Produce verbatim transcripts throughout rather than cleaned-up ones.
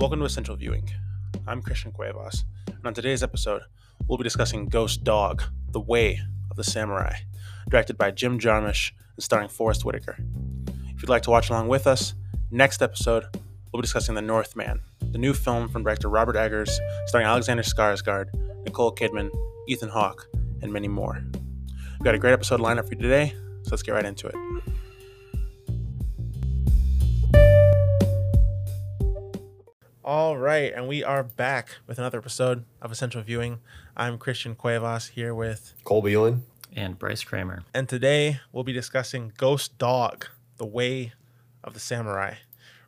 Welcome to Essential Viewing. I'm Christian Cuevas, and on today's episode, we'll be discussing Ghost Dog, The Way of the Samurai, directed by Jim Jarmusch and starring Forrest Whitaker. If you'd like to watch along with us, next episode, we'll be discussing The Northman, the new film from director Robert Eggers, starring Alexander Skarsgård, Nicole Kidman, Ethan Hawke, and many more. We've got a great episode lined up for you today, so let's get right into it. All right, and we are back with another episode of Essential Viewing. I'm Christian Cuevas here with Cole Bieling and Bryce Kramer. And today we'll be discussing Ghost Dog, The Way of the Samurai,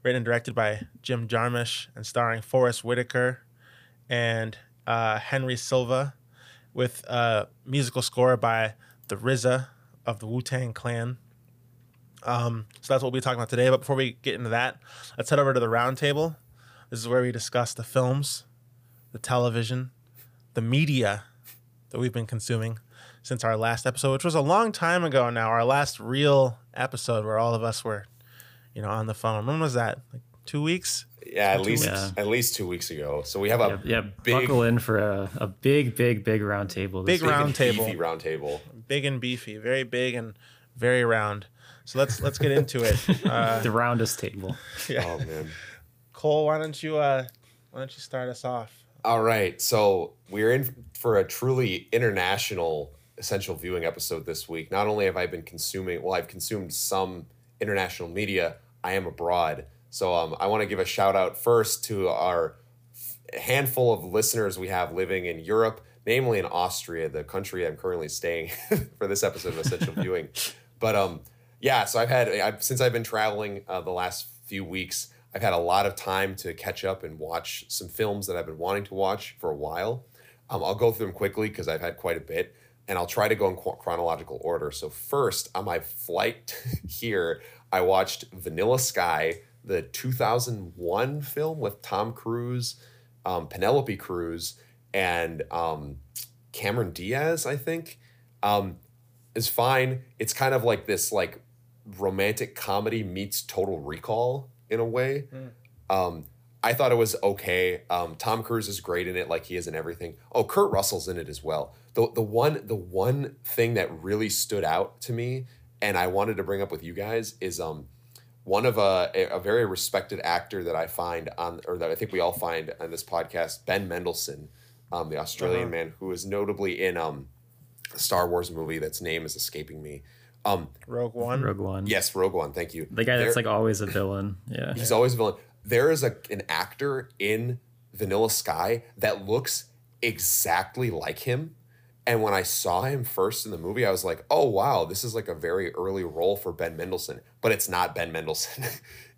written and directed by Jim Jarmusch and starring Forrest Whitaker and uh, Henry Silva, with a musical score by the R Z A of the Wu-Tang Clan. Um, so that's what we'll be talking about today. But before we get into that, let's head over to the round table. This is where we discuss the films, the television, the media that we've been consuming since our last episode, which was a long time ago now, our last real episode where all of us were, you know, on the phone. When was that? Like two weeks? Yeah, at least yeah. at least two weeks ago. So we have a yeah, yeah. big... Buckle in for a, a big, big, big round table. Big, big round table. Beefy round table. Big and beefy. Very big and very round. So let's let's get into it. Uh, the roundest table. Yeah. Oh, man. Cole, why don't you uh, why don't you start us off? All right, so we're in for a truly international Essential Viewing episode this week. Not only have I been consuming, well, I've consumed some international media. I am abroad, so um, I want to give a shout out first to our handful of listeners we have living in Europe, namely in Austria, the country I'm currently staying for this episode of Essential Viewing. But um, yeah, so I've had I've, since I've been traveling uh, the last few weeks. I've had a lot of time to catch up and watch some films that I've been wanting to watch for a while. Um, I'll go through them quickly because I've had quite a bit, and I'll try to go in qu chronological order. So first, on my flight here, I watched Vanilla Sky, the two thousand one film with Tom Cruise, um, Penelope Cruz, and um, Cameron Diaz, I think. Um, is fine. It's kind of like this like romantic comedy meets Total Recall in a way. Mm. Um, I thought it was okay. Um, Tom Cruise is great in it, like he is in everything. Oh, Kurt Russell's in it as well. The, the, one, the one thing that really stood out to me, and I wanted to bring up with you guys, is um, one of a, a very respected actor that I find on, or that I think we all find on this podcast, Ben Mendelsohn, um, the Australian uh-huh. man, who is notably in um, a Star Wars movie that's name is escaping me. Um, Rogue One. Rogue One. Yes, Rogue One. Thank you. The guy there, that's like always a villain. Yeah, he's yeah. always a villain. There is a an actor in Vanilla Sky that looks exactly like him, and when I saw him first in the movie, I was like, "Oh wow, this is like a very early role for Ben Mendelsohn." But it's not Ben Mendelsohn.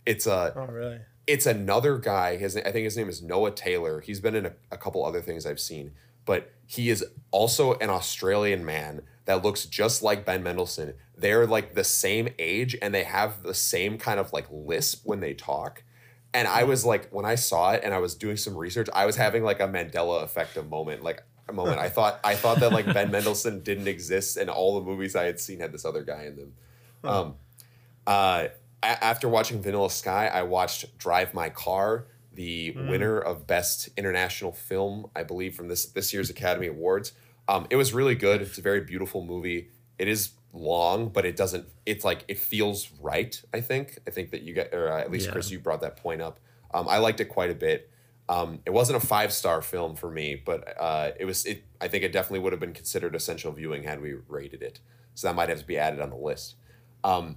it's a. Oh really? It's another guy. His I think his name is Noah Taylor. He's been in a, a couple other things I've seen, but he is also an Australian man that looks just like Ben Mendelsohn. They're like the same age and they have the same kind of like lisp when they talk. And I was like, when I saw it and I was doing some research, I was having like a Mandela effect of moment, like a moment. I thought, I thought that like Ben Mendelsohn didn't exist and all the movies I had seen had this other guy in them. Hmm. Um, uh, after watching Vanilla Sky, I watched Drive My Car, the hmm. winner of Best International Film, I believe, from this, this year's Academy Awards. Um, it was really good. It's a very beautiful movie. It is long, but it doesn't, it's like, it feels right, I think. I think that you get, or at least yeah. Chris, you brought that point up. Um, I liked it quite a bit. Um, it wasn't a five-star film for me, but uh, it was, it, I think it definitely would have been considered essential viewing had we rated it. So that might have to be added on the list. Um,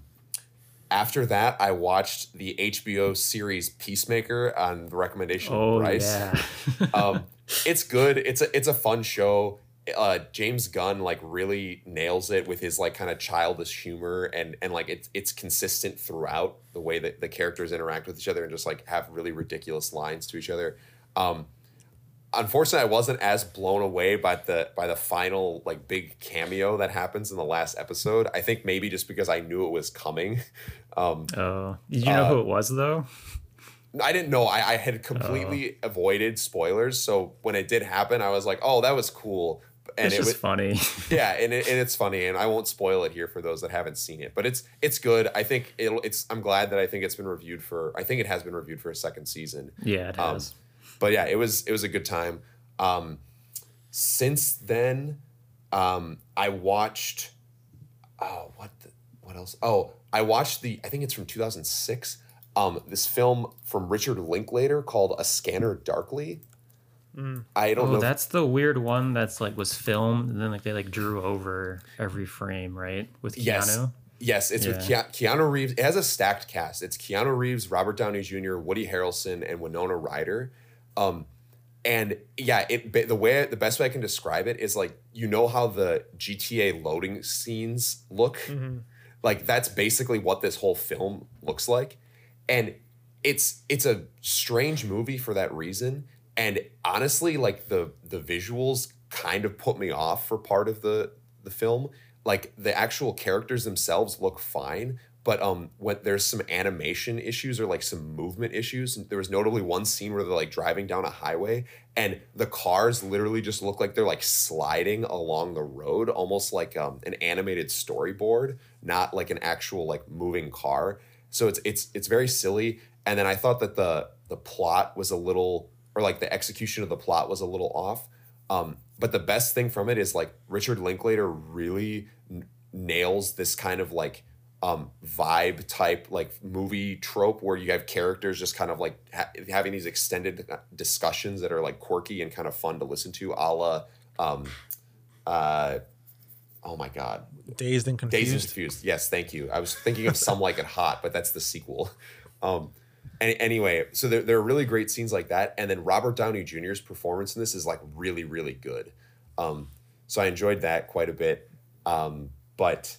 after that, I watched the H B O series Peacemaker on the recommendation oh, of Bryce. Yeah. um, it's good. It's a, it's a fun show. Uh, James Gunn like really nails it with his like kind of childish humor and and like it's it's consistent throughout the way that the characters interact with each other and just like have really ridiculous lines to each other. Um, unfortunately, I wasn't as blown away by the by the final like big cameo that happens in the last episode. I think maybe just because I knew it was coming. Um, oh, did you know uh, who it was though? I didn't know. I, I had completely oh. avoided spoilers, so when it did happen, I was like, "Oh, that was cool." and it's it was funny. Yeah, and it, and it's funny, and I won't spoil it here for those that haven't seen it. But it's it's good. I think it'll. It's. I'm glad that I think it's been reviewed for. I think it has been reviewed for a second season. Yeah, it has. Um, but yeah, it was it was a good time. Um, since then, um, I watched. Oh, what the, what else? Oh, I watched the. I think it's from two thousand six. Um, this film from Richard Linklater called A Scanner Darkly. Mm. I don't oh, know. That's if... the weird one that's like was filmed and then like they like drew over every frame, right? With Keanu. Yes, yes it's yeah. with Ke- Keanu Reeves. It has a stacked cast. It's Keanu Reeves, Robert Downey Junior, Woody Harrelson, and Winona Ryder. Um, and yeah, it the way the best way I can describe it is like you know how the G T A loading scenes look, mm-hmm. like that's basically what this whole film looks like. And it's it's a strange movie for that reason. And honestly, like the the visuals kind of put me off for part of the the film. Like the actual characters themselves look fine, but um, when there's some animation issues or like some movement issues. And there was notably one scene where they're like driving down a highway and the cars literally just look like they're like sliding along the road, almost like um, an animated storyboard, not like an actual like moving car. So it's it's it's very silly. And then I thought that the the plot was a little, or like the execution of the plot was a little off. Um, but the best thing from it is like Richard Linklater really n- nails this kind of like um, vibe type like movie trope where you have characters just kind of like ha- having these extended discussions that are like quirky and kind of fun to listen to, a la, um, uh, oh my God. Dazed and Confused. Dazed and Confused. Yes, thank you. I was thinking of Some Like It Hot, but that's the sequel. Um, and anyway, so there, there are really great scenes like that. And then Robert Downey Junior's performance in this is like really, really good. Um, so I enjoyed that quite a bit. Um, but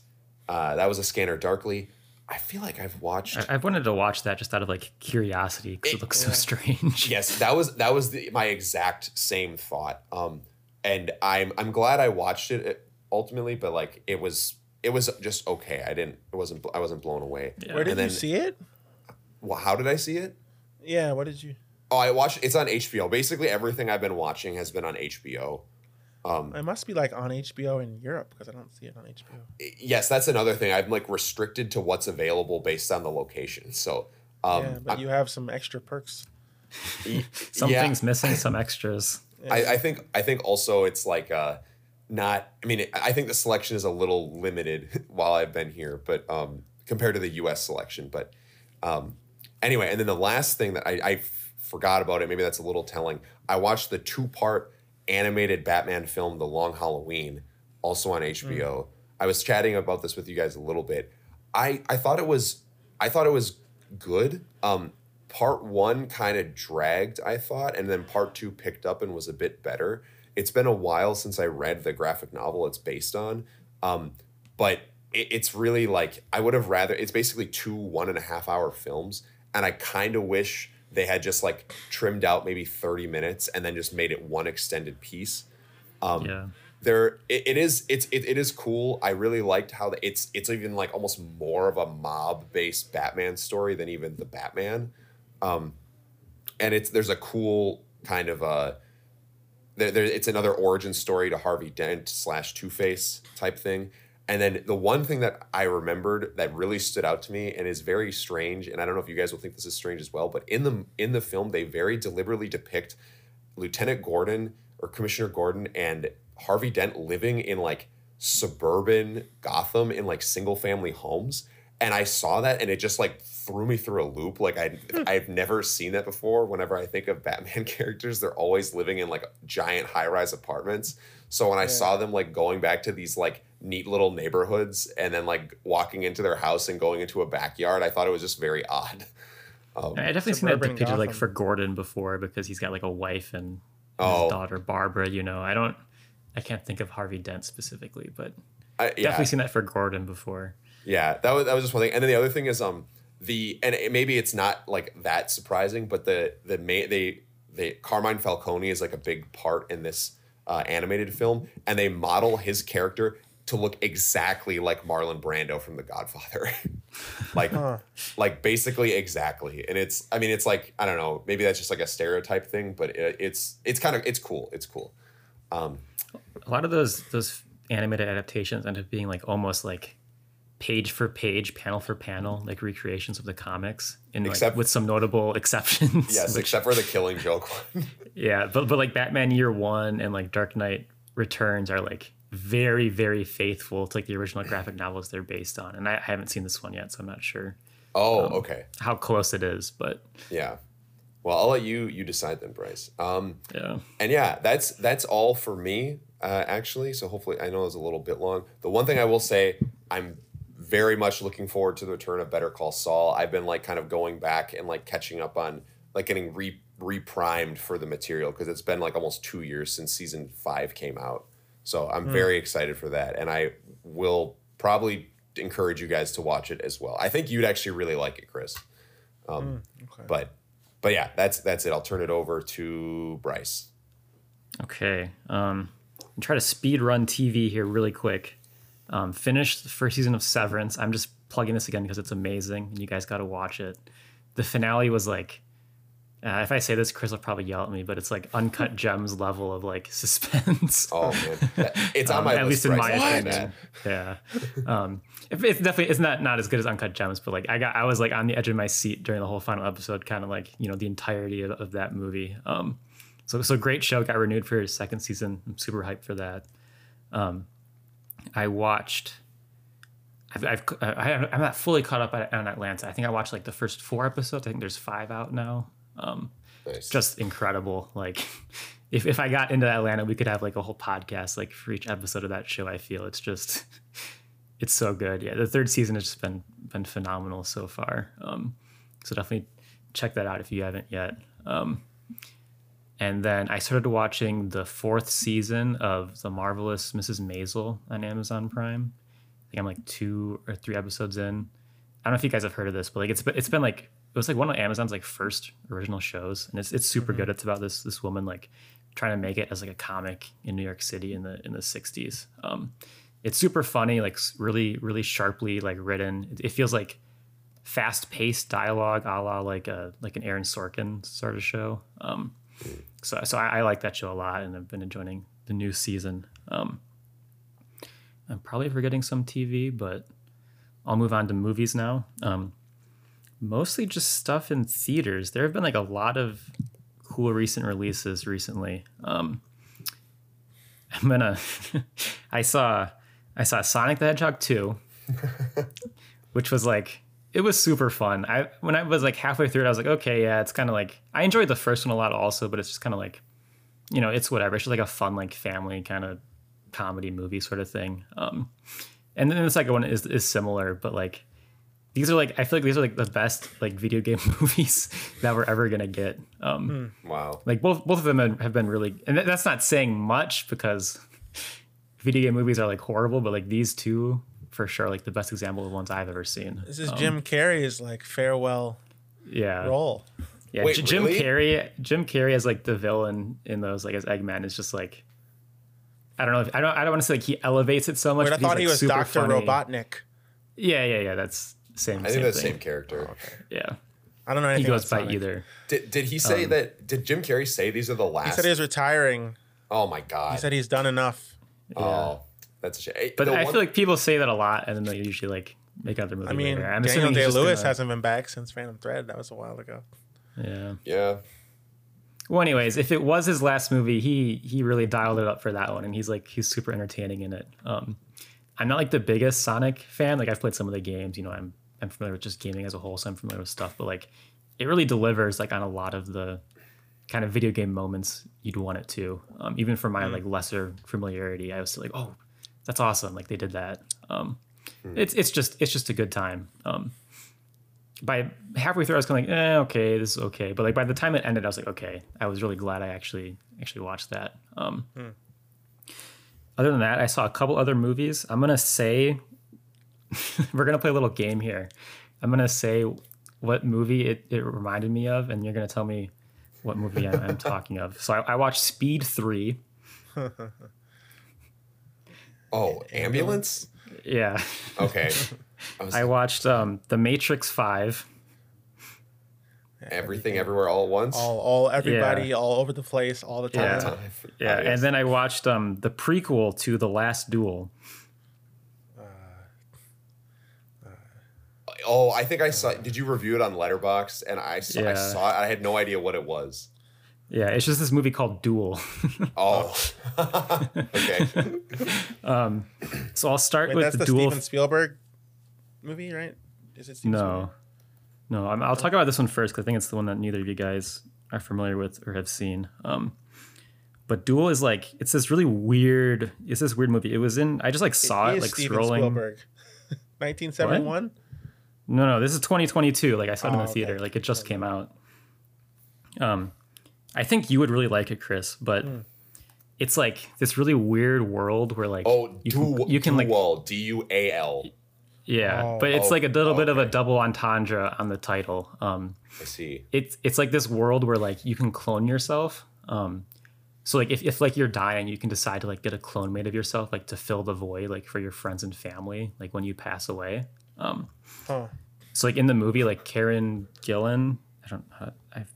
uh, that was A Scanner Darkly. I feel like I've watched. I've wanted to watch that just out of like curiosity because it, it looks so strange. Yes, that was that was the, my exact same thought. Um, and I'm I'm glad I watched it. it ultimately, but like it was, it was just okay. I didn't, it wasn't, I wasn't blown away. Yeah. Where did then, you see it? Well, how did I see it? Yeah. What did you? Oh, I watched, it's on H B O. Basically everything I've been watching has been on H B O. Um, it must be like on H B O in Europe because I don't see it on H B O. Yes. That's another thing. I'm like restricted to what's available based on the location. So, um, yeah, but I'm, you have some extra perks. Something's yeah. missing some extras. Yeah. I, I think, I think also it's like, uh, Not, I mean, I think the selection is a little limited while I've been here, but um, compared to the U S selection. But um, anyway, and then the last thing that I, I f- forgot about it, maybe that's a little telling. I watched the two-part animated Batman film, The Long Halloween, also on H B O. Mm. I was chatting about this with you guys a little bit. I, I thought it was, I thought it was good. Um, part one kind of dragged, I thought, and then part two picked up and was a bit better. It's been a while since I read the graphic novel it's based on, um, but it, it's really like I would have rather. It's basically two one and a half hour films, and I kind of wish they had just like trimmed out maybe thirty minutes and then just made it one extended piece. Um, yeah, there it, it is. It's it, it is cool. I really liked how the, it's it's even like almost more of a mob based Batman story than even the Batman, um, and it's there's a cool kind of a. There, there, it's another origin story to Harvey Dent slash Two-Face type thing. And then the one thing that I remembered that really stood out to me and is very strange, and I don't know if you guys will think this is strange as well, but in the in the film, they very deliberately depict Lieutenant Gordon or Commissioner Gordon and Harvey Dent living in like suburban Gotham in like single-family homes. And I saw that and it just like threw me through a loop. Like I, I've never seen that before. Whenever I think of Batman characters, they're always living in like giant high-rise apartments. So when I yeah. saw them like going back to these like neat little neighborhoods and then like walking into their house and going into a backyard, I thought it was just very odd. Um, I definitely seen that depicted Gotham. Like for Gordon before because he's got like a wife and oh. his daughter Barbara. You know, I don't, I can't think of Harvey Dent specifically, but I, yeah. definitely seen that for Gordon before. Yeah, that was that was just one thing. And then the other thing is um the and it, maybe it's not like that surprising, but the the they they Carmine Falcone is like a big part in this uh, animated film, and they model his character to look exactly like Marlon Brando from The Godfather, like huh. like basically exactly. And it's I mean it's like I don't know maybe that's just like a stereotype thing, but it, it's it's kind of it's cool it's cool. Um, a lot of those those animated adaptations end up being like almost like page for page, panel for panel, like recreations of the comics, and except, like, with some notable exceptions. Yes, which, except for the Killing Joke one. Yeah, but but like Batman Year One and like Dark Knight Returns are like very, very faithful to like the original graphic novels they're based on. And I, I haven't seen this one yet, so I'm not sure. Oh, um, okay. How close it is, but yeah. Well, I'll let you you decide then, Bryce. Um, yeah. And yeah, that's that's all for me uh, actually. So hopefully, I know it was a little bit long. The one thing I will say, I'm very much looking forward to the return of Better Call Saul. I've been like kind of going back and like catching up on like getting re reprimed for the material because it's been like almost two years since season five came out. So I'm mm. very excited for that, and I will probably encourage you guys to watch it as well. I think you'd actually really like it, Chris. Um, mm, okay. But. But yeah, that's that's it. I'll turn it over to Bryce. Okay. Um, I'll try to speed run T V here really quick. Um, finished the first season of Severance. I'm just plugging this again because it's amazing, and you guys got to watch it. The finale was like, uh, if I say this, Chris will probably yell at me, but it's like Uncut Gems level of like suspense. Oh, man. That, it's on um, my at list. At least in Bryce, my opinion. Yeah. Um, it, it's definitely, it's not, not as good as Uncut Gems, but like I got, I was like on the edge of my seat during the whole final episode, kind of like, you know, the entirety of, of that movie. Um, so, so great show. Got renewed for his second season. I'm super hyped for that. Um, I watched, I've, I've, I, I'm not fully caught up on Atlanta. I think I watched like the first four episodes. I think there's five out now. Um, nice. Just incredible. Like if, if I got into Atlanta, we could have like a whole podcast, like for each episode of that show. I feel it's just, it's so good. Yeah. The third season has just been, been phenomenal so far. Um, so definitely check that out if you haven't yet. Um, and then I started watching the fourth season of The Marvelous Missus Maisel on Amazon Prime. I think I'm like two or three episodes in. I don't know if you guys have heard of this, but like, it's, it's been like, it was like one of Amazon's like first original shows, and it's it's super mm-hmm. good. It's about this this woman like trying to make it as like a comic in New York City in the in the sixties. Um, it's super funny, like really really sharply like written. It, it feels like fast paced dialogue, a la like a like an Aaron Sorkin sort of show. Um, so so I, I like that show a lot, and I've been enjoying the new season. Um, I'm probably forgetting some T V, but I'll move on to movies now. Um, Mostly just stuff in theaters. There have been like a lot of cool recent releases recently. Um, I'm gonna. I saw, I saw Sonic the Hedgehog two, which was like it was super fun. I when I was like halfway through it, I was like, okay, yeah, it's kind of like I enjoyed the first one a lot also, but it's just kind of like, you know, it's whatever. It's just like a fun like family kind of comedy movie sort of thing. Um, and then the second one is is similar, but like. These are like I feel like these are like the best like video game movies that we're ever gonna get. Um, mm. Wow! Like both both of them have been really, and that's not saying much because video game movies are like horrible, but like these two for sure like the best example of ones I've ever seen. This is um, Jim Carrey's like farewell, yeah, role. Yeah, Wait, J- Jim really? Carrey. Jim Carrey as like the villain in those like as Eggman is just like I don't know. If, I don't. I don't want to say like he elevates it so much. Wait, I thought like he was Doctor Robotnik. Yeah, yeah, yeah. That's. Same, I think that's the same character. Oh, okay. Yeah. I don't know anything. He goes by Sonic. Either. Did did he say um, that did Jim Carrey say these are the last? He said he was retiring. Oh my god. He said he's done enough. Yeah. Oh. That's a shame. But the I one... feel like people say that a lot and then they usually like make other movies. I mean, later. I'm Daniel Day-Lewis gonna... hasn't been back since Phantom Thread. That was a while ago. Yeah. Yeah. Well, anyways, if it was his last movie, he he really dialed it up for that one and he's like he's super entertaining in it. Um I'm not like the biggest Sonic fan. Like I've played some of the games, you know, I'm I'm familiar with just gaming as a whole, so I'm familiar with stuff, but like it really delivers like on a lot of the kind of video game moments you'd want it to. Um, even for my mm. like lesser familiarity, I was still like, oh, that's awesome. Like they did that. Um, mm. It's it's just it's just a good time. Um, by halfway through, I was kind of like, eh, okay, this is okay. But like by the time it ended, I was like, okay, I was really glad I actually actually watched that. Um, mm. Other than that, I saw a couple other movies. I'm gonna say. We're going to play a little game here. I'm going to say what movie it, it reminded me of, and you're going to tell me what movie I'm, I'm talking of. So I, I watched Speed three. Oh, Ambulance? Yeah. Okay. I, was... I watched um, The Matrix five. Everything, everything everywhere all at once. All, all everybody, yeah. all over the place, all the time. Yeah, the time. yeah. Oh, yes. And then I watched um the prequel to The Last Duel. Uh, uh, oh, I think I saw. Did you review it on Letterboxd? And I saw, yeah. I saw it. I had no idea what it was. Yeah, it's just this movie called Duel. oh, okay. um, so I'll start Wait, with that's the, the Duel. Steven Spielberg movie, right? Is it Steven no. Spielberg? No, I'm, I'll talk about this one first because I think it's the one that neither of you guys are familiar with or have seen. Um, but Duel is like, it's this really weird, it's this weird movie. It was in, I just like saw it, it like Steven scrolling. Spielberg. nineteen seventy-one? What? No, no, this is twenty twenty-two. Like I saw it oh, in the theater. Okay. Like it just came out. Um, I think you would really like it, Chris, but mm. it's like this really weird world where like, oh, you can, du- you can Dual, like, D U A L. Yeah, oh, but it's oh, like a little oh, bit okay. of a double entendre on the title. Um, I see. It's it's like this world where like you can clone yourself. Um, so like if, if like you're dying, you can decide to like get a clone made of yourself, like to fill the void, like for your friends and family, like when you pass away. Um, huh. So like in the movie, like Karen Gillan, I don't, I, I,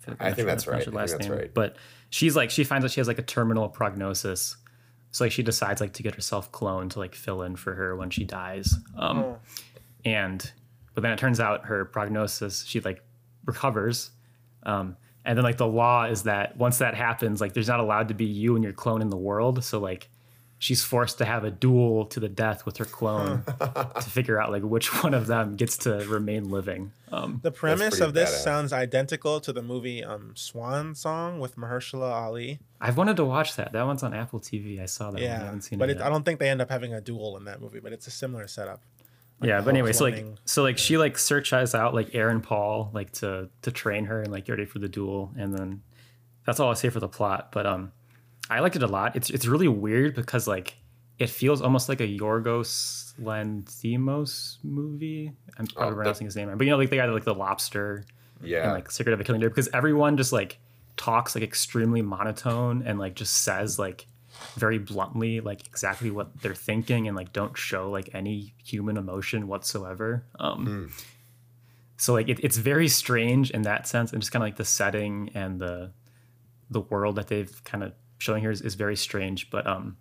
I'm I, think, sure that's right. I think that's name, right. But she's like she finds out she has like a terminal prognosis. So like she decides like to get herself cloned to like fill in for her when she dies. Um, oh. And but then it turns out her prognosis, she like recovers. Um, and then like the law is that once that happens, like there's not allowed to be you and your clone in the world. So like she's forced to have a duel to the death with her clone to figure out like which one of them gets to remain living. Um, the premise of this badass. Sounds identical to the movie um, Swan Song with Mahershala Ali. I've wanted to watch that. That one's on Apple T V. I saw that yeah, one. I haven't seen but it. But I don't think they end up having a duel in that movie, but it's a similar setup. Like yeah, but anyway, so like so like she like searches out like Aaron Paul like to to train her and like get ready for the duel, and then that's all I say for the plot, but um I liked it a lot. It's it's really weird because like it feels almost like a Yorgos Lanthimos movie. I'm probably oh, pronouncing his name right, but you know, like the guy that like The Lobster, yeah, and like Secret of a Killing Joke, because everyone just like talks like extremely monotone and like just says like very bluntly like exactly what they're thinking and like don't show like any human emotion whatsoever. Um, mm. So like it, it's very strange in that sense, and just kind of like the setting and the the world that they've kind of showing here is, is very strange, but um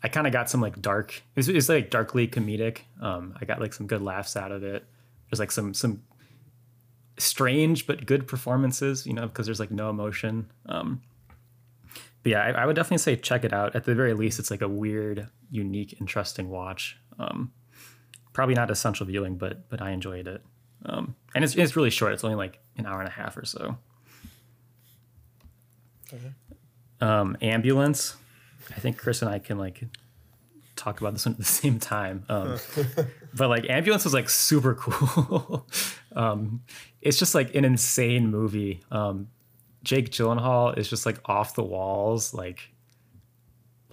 I kind of got some like dark it's, it's like darkly comedic. um I got like some good laughs out of it. There's like some some strange but good performances, you know, because there's like no emotion. Um but yeah, I, I would definitely say check it out. At the very least, it's like a weird, unique, interesting watch. Um probably not essential viewing, but but I enjoyed it. Um and it's it's really short. It's only like an hour and a half or so. Okay. Um, Ambulance. I think Chris and I can like talk about this one at the same time. Um, but like Ambulance was like super cool. um, it's just like an insane movie. Um, Jake Gyllenhaal is just like off the walls. Like,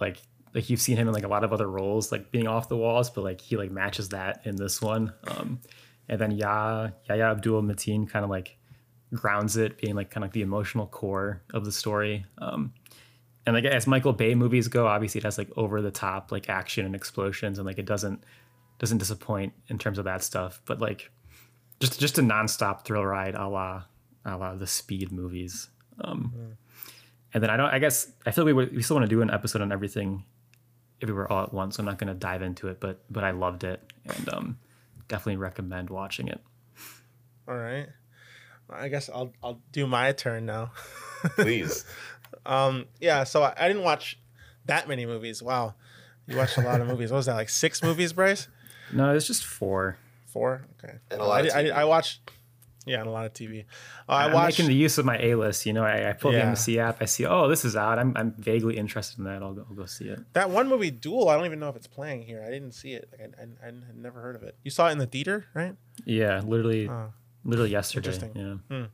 like, like you've seen him in like a lot of other roles, like being off the walls, but like he like matches that in this one. Um, and then Yah, Yahya Abdul-Mateen kind of like grounds it, being like kind of like the emotional core of the story. Um, And like as Michael Bay movies go, obviously it has like over the top like action and explosions, and like it doesn't doesn't disappoint in terms of that stuff. But like just just a nonstop thrill ride, a la a la the Speed movies. Um, mm-hmm. And then I don't. I guess I feel we would, we still want to do an episode on everything everywhere all at once. So I'm not going to dive into it, but but I loved it, and um, definitely recommend watching it. All right, I guess I'll I'll do my turn now. Please. Um, yeah, so I, I didn't watch that many movies. Wow. You watched a lot of movies. What was that, like six movies, Bryce? No, it's just four. Four? Okay. And a lot I, of T V. I, I watched, yeah, and a lot of T V. Uh, I I'm watched, making the use of my A-list. You know, I, I pull yeah. the M C app. I see, oh, this is out. I'm I'm vaguely interested in that. I'll go, I'll go see it. That one movie, Duel, I don't even know if it's playing here. I didn't see it. Like, I, I, I had never heard of it. You saw it in the theater, right? Yeah, literally uh, literally yesterday. Interesting. Yeah. Hmm.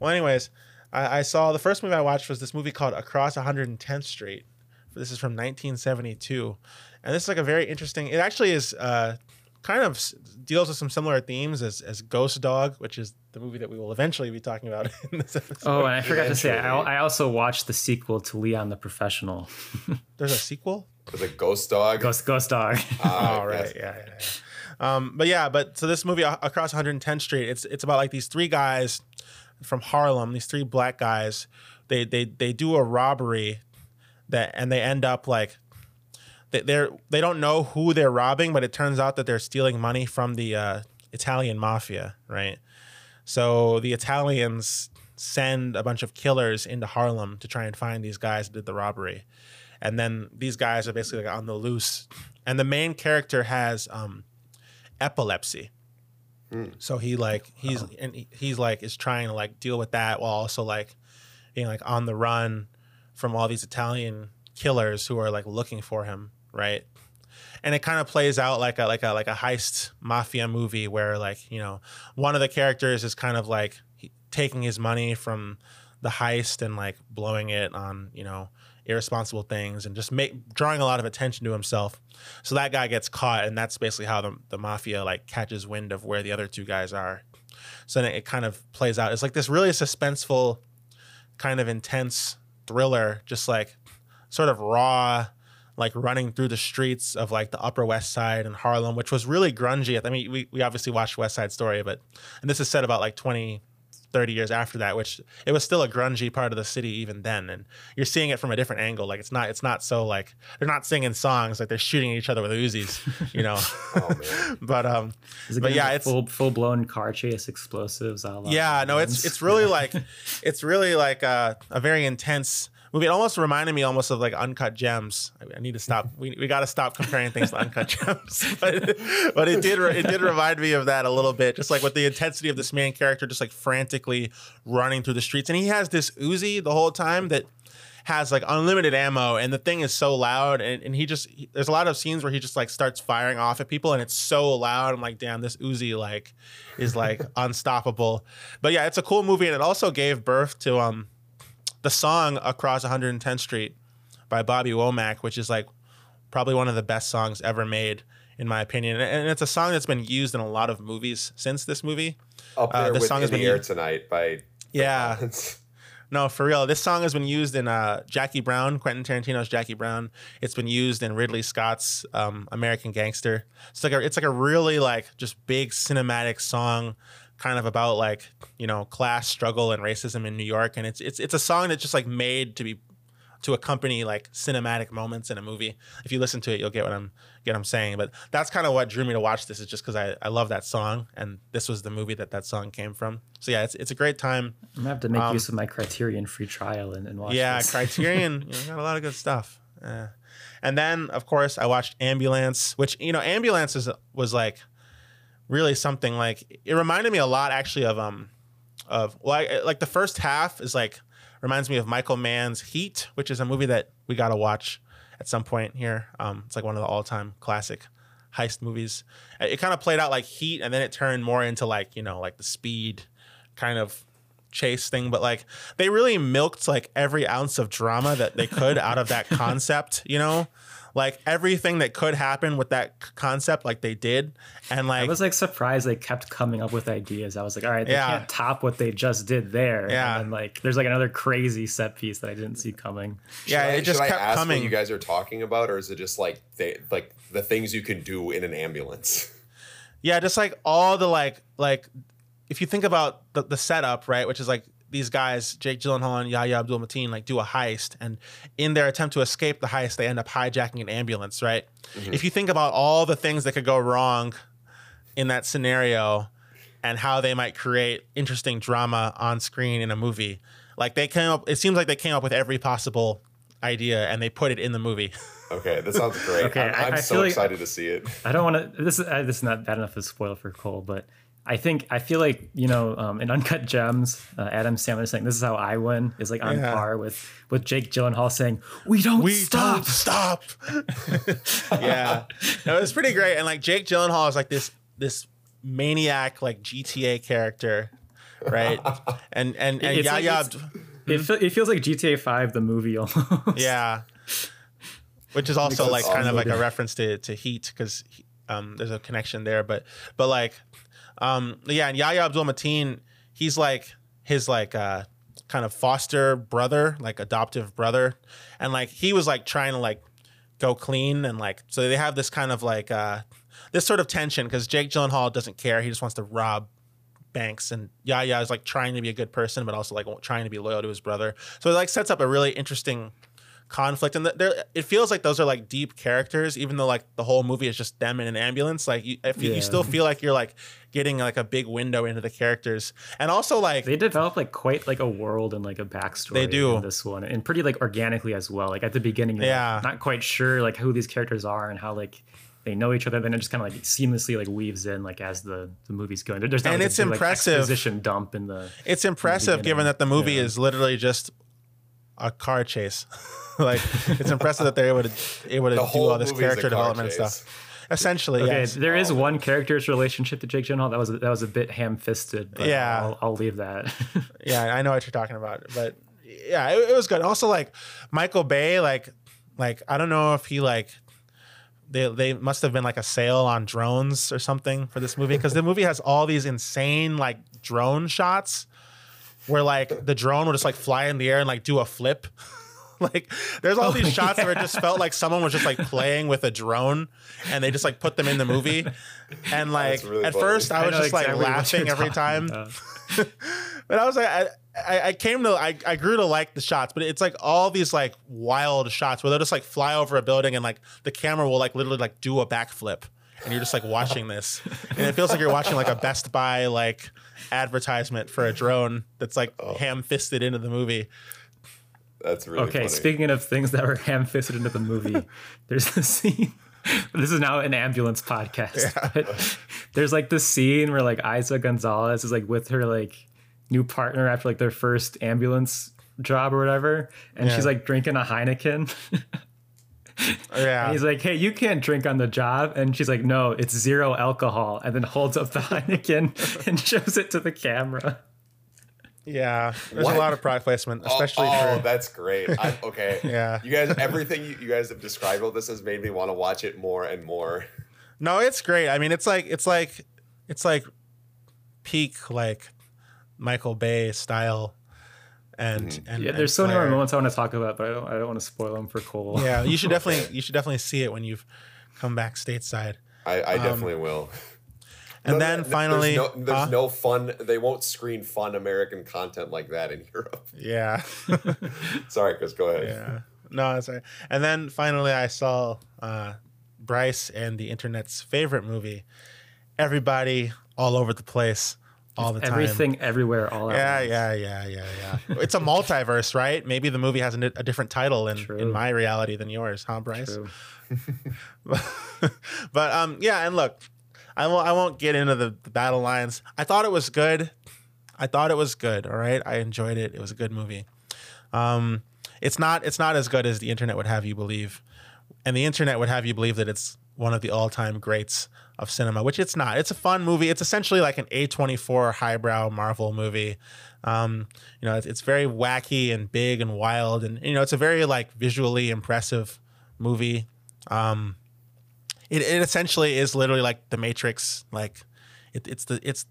Well, anyways, I saw the first movie I watched was this movie called Across one hundred tenth Street. This is from nineteen seventy-two. And this is like a very interesting, it actually is uh, kind of deals with some similar themes as, as Ghost Dog, which is the movie that we will eventually be talking about in this episode. Oh, and I forgot to say, I, I also watched the sequel to Leon the Professional. There's a sequel? There's a Ghost Dog? Ghost, Ghost Dog. Uh, oh, right. Yeah, yeah, yeah. Um, but yeah, but so this movie Across one hundred tenth Street, it's it's about like these three guys from Harlem, these three black guys, they they they do a robbery that and they end up like they they're they don't know who they're robbing, but it turns out that they're stealing money from the uh, Italian mafia, right? So the Italians send a bunch of killers into Harlem to try and find these guys that did the robbery. And then these guys are basically like on the loose. And the main character has um, epilepsy. Mm. So he like, he's, and he's like, is trying to like deal with that while also like being like on the run from all these Italian killers who are like looking for him. Right. And it kind of plays out like a, like a, like a heist mafia movie where like, you know, one of the characters is kind of like he, taking his money from the heist and like blowing it on, you know, irresponsible things and just make drawing a lot of attention to himself. So that guy gets caught, and that's basically how the, the mafia like catches wind of where the other two guys are. So then it kind of plays out. It's like this really suspenseful, kind of intense thriller, just like sort of raw, like running through the streets of like the Upper West Side in Harlem, which was really grungy. I mean, we, we obviously watched West Side Story, but, and this is set about like twenty, thirty years after that, which it was still a grungy part of the city even then, and you're seeing it from a different angle. Like it's not it's not so like they're not singing songs, like they're shooting at each other with Uzis, you know. Oh, man. But um it but yeah, like it's full full-blown car chase, explosives, all yeah no it's it's really like it's really like a, a very intense movie. It almost reminded me almost of like Uncut Gems. I need to stop. We we got to stop comparing things to Uncut Gems. But but it did it did remind me of that a little bit, just like with the intensity of this main character, just like frantically running through the streets, and he has this Uzi the whole time that has like unlimited ammo, and the thing is so loud, and, and he just he, there's a lot of scenes where he just like starts firing off at people, and it's so loud. I'm like, damn, this Uzi like is like unstoppable. But yeah, it's a cool movie, and it also gave birth to um. the song Across one hundred tenth Street by Bobby Womack, which is like probably one of the best songs ever made, in my opinion. And it's a song that's been used in a lot of movies since this movie. Up there uh, this with song has been In the Air Tonight by yeah. Violence. No, for real. This song has been used in uh, Jackie Brown, Quentin Tarantino's Jackie Brown. It's been used in Ridley Scott's um, American Gangster. It's like a, it's like a really like just big cinematic song, kind of about like, you know, class struggle and racism in New York, and it's it's it's a song that's just like made to be to accompany like cinematic moments in a movie. If you listen to it, you'll get what I'm get what I'm saying. But that's kind of what drew me to watch this, is just because I I love that song, and this was the movie that that song came from. So yeah, it's it's a great time. I'm gonna have to make um, use of my Criterion free trial and, and watch. Yeah, this. Criterion, you know, got a lot of good stuff. Uh, and then of course I watched Ambulance, which you know Ambulance is, was like. Really something. Like it reminded me a lot actually of um of like well, like the first half is like reminds me of Michael Mann's Heat, which is a movie that we got to watch at some point here. Um it's like one of the all-time classic heist movies. It kind of played out like Heat, and then it turned more into like, you know, like the Speed kind of chase thing, but like they really milked like every ounce of drama that they could out of that concept, you know. Like everything that could happen with that concept, like they did. And like I was like surprised they kept coming up with ideas. I was like, all right, they yeah. can't top what they just did there. Yeah. And then like there's like another crazy set piece that I didn't see coming. Yeah, should it I, just kept I ask coming. What you guys are talking about, or is it just like they like the things you can do in an ambulance? Yeah, just like all the like like if you think about the, the setup, right, which is like these guys, Jake Gyllenhaal and Yahya Abdul-Mateen, like do a heist, and in their attempt to escape the heist, they end up hijacking an ambulance, right? Mm-hmm. If you think about all the things that could go wrong in that scenario and how they might create interesting drama on screen in a movie, like they came up, it seems like they came up with every possible idea and they put it in the movie. Okay, that sounds great. Okay, I'm, I, I'm I so excited like, to see it. I don't want to, this is, uh, this is not bad enough to spoil for Cole, but I think I feel like, you know, um, in Uncut Gems, uh, Adam Sandler saying "This is how I win" is like on yeah. par with with Jake Gyllenhaal saying "We don't we stop, don't stop." Yeah, no, it was pretty great. And like Jake Gyllenhaal is like this this maniac like G T A character, right? And and and Yahya, like it, fe it feels like G T A five the movie almost. Yeah, which is also because like kind of like a reference to to Heat, because um, there's a connection there, but but like. Um, yeah, and Yahya Abdul-Mateen, he's like his like uh, kind of foster brother, like adoptive brother, and like he was like trying to like go clean, and like so they have this kind of like uh, this sort of tension because Jake Gyllenhaal doesn't care, he just wants to rob Banks, and Yahya is like trying to be a good person, but also like trying to be loyal to his brother. So it like sets up a really interesting conflict, and there it feels like those are like deep characters, even though like the whole movie is just them in an ambulance. Like you, if yeah. you still feel like you're like getting like a big window into the characters, and also like they develop like quite like a world and like a backstory. They do in this one, and pretty like organically as well. Like at the beginning, you're yeah, like not quite sure like who these characters are and how like they know each other. Then it just kind of like seamlessly like weaves in like as the the movie's going. There's not and like it's a big, impressive like, exposition dump in the. It's impressive in the given that the movie yeah. is literally just a car chase. Like it's impressive that they're able to able to do all this character development and stuff. Essentially, okay. Yes. There is one character's relationship to Jake Gyllenhaal that was that was a bit ham-fisted. But yeah, I'll, I'll leave that. Yeah, I know what you're talking about, but yeah, it, it was good. Also, like Michael Bay, like like I don't know if he like. They, they must have been like a sale on drones or something for this movie, because the movie has all these insane like drone shots where like the drone will just like fly in the air and like do a flip. Like there's all oh, these shots yeah. where it just felt like someone was just like playing with a drone and they just like put them in the movie. And like really at funny. first I was I just exactly like laughing every time. But I was like, I, I, I came to, I, I grew to like the shots, but it's like all these like wild shots where they'll just like fly over a building and like the camera will like literally like do a backflip and you're just like watching this. And it feels like you're watching like a Best Buy like advertisement for a drone that's like oh. ham-fisted into the movie. That's really okay, funny. Speaking of things that were ham-fisted into the movie, there's this scene. This is now an ambulance podcast. Yeah. But there's like this scene where like Isa Gonzalez is like with her like new partner after like their first ambulance job or whatever, and yeah. she's like drinking a Heineken. Yeah. And he's like, hey, you can't drink on the job. And she's like, no, it's zero alcohol. And then holds up the Heineken and shows it to the camera. Yeah, there's what? a lot of product placement, especially. Oh, oh for... that's great. I, okay, yeah, you guys, everything you, you guys have described all this has made me want to watch it more and more. No, it's great. I mean, it's like it's like it's like peak like Michael Bay style, and mm-hmm. and yeah, there's and so many more moments I want to talk about, but I don't I don't want to spoil them for Cole. Yeah, you should definitely you should definitely see it when you've come back stateside. I, I um, definitely will. And no, then no, finally, there's, no, there's huh? no fun. They won't screen fun American content like that in Europe. Yeah. Sorry, Chris, go ahead. Yeah. No, that's all right. And then finally, I saw uh, Bryce and the internet's favorite movie, Everybody All Over the Place, all it's the time. Everything, everywhere, all at yeah, once. Yeah, yeah, yeah, yeah, yeah. It's a multiverse, right? Maybe the movie has a, a different title in, in my reality than yours, huh, Bryce? True. But um, yeah, and look. I won't, I won't get into the, the battle lines. I thought it was good. I thought it was good. All right. I enjoyed it. It was a good movie. Um, it's not it's not as good as the internet would have you believe. And the internet would have you believe that it's one of the all-time greats of cinema, which it's not. It's a fun movie. It's essentially like an A twenty-four highbrow Marvel movie. Um, you know, it's, it's very wacky and big and wild. And, you know, it's a very like visually impressive movie. Um It, it essentially is literally like The Matrix. Like, it, it's the it's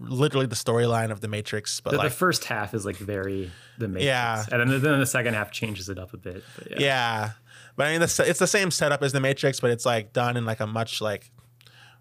literally the storyline of The Matrix. But the, like, the first half is like very The Matrix, yeah. And then, then the second half changes it up a bit. But yeah. yeah, but I mean, the, it's the same setup as The Matrix, but it's like done in like a much like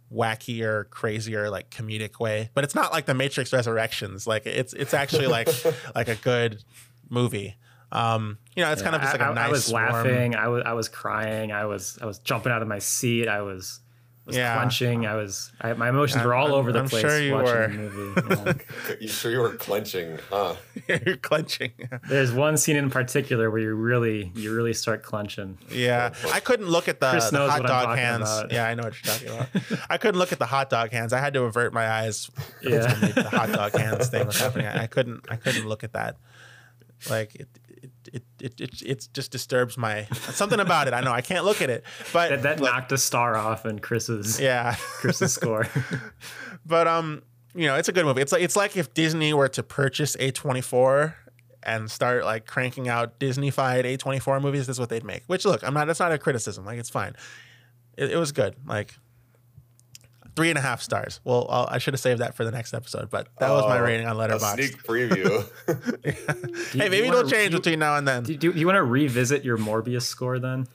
wackier, crazier, like comedic way. But it's not like The Matrix Resurrections. Like, it's it's actually like like a good movie. Um, you know, it's yeah, kind of just like I, a nice. I was laughing. Warm... I was I was crying. I was I was jumping out of my seat. I was, was yeah. clenching. I was I, my emotions yeah, were all I'm, over the I'm place. Sure you watching were. The movie. Yeah. You sure you were clenching? Huh? You're clenching. Yeah. There's one scene in particular where you really you really start clenching. Yeah, I couldn't look at the, the hot dog hands. About. Yeah, I know what you're talking about. I couldn't look at the hot dog hands. I had to avert my eyes. Yeah, the hot dog hands thing was happening. I, I couldn't I couldn't look at that. Like it. It it it it just disturbs my something about it. I know I can't look at it, but that, that like, knocked a star off in Chris's yeah Chris's score. But um, you know, it's a good movie. It's like it's like if Disney were to purchase A twenty-four and start like cranking out Disney-fied A twenty-four movies. That's what they'd make. Which look, I'm not. That's not a criticism. Like it's fine. It, it was good. Like three and a half stars. Well, I'll, I should have saved that for the next episode, but that oh, was my rating on Letterboxd. A sneak preview. Yeah. you, hey, maybe it'll change do you, between now and then. Do you, do you want to revisit your Morbius score then?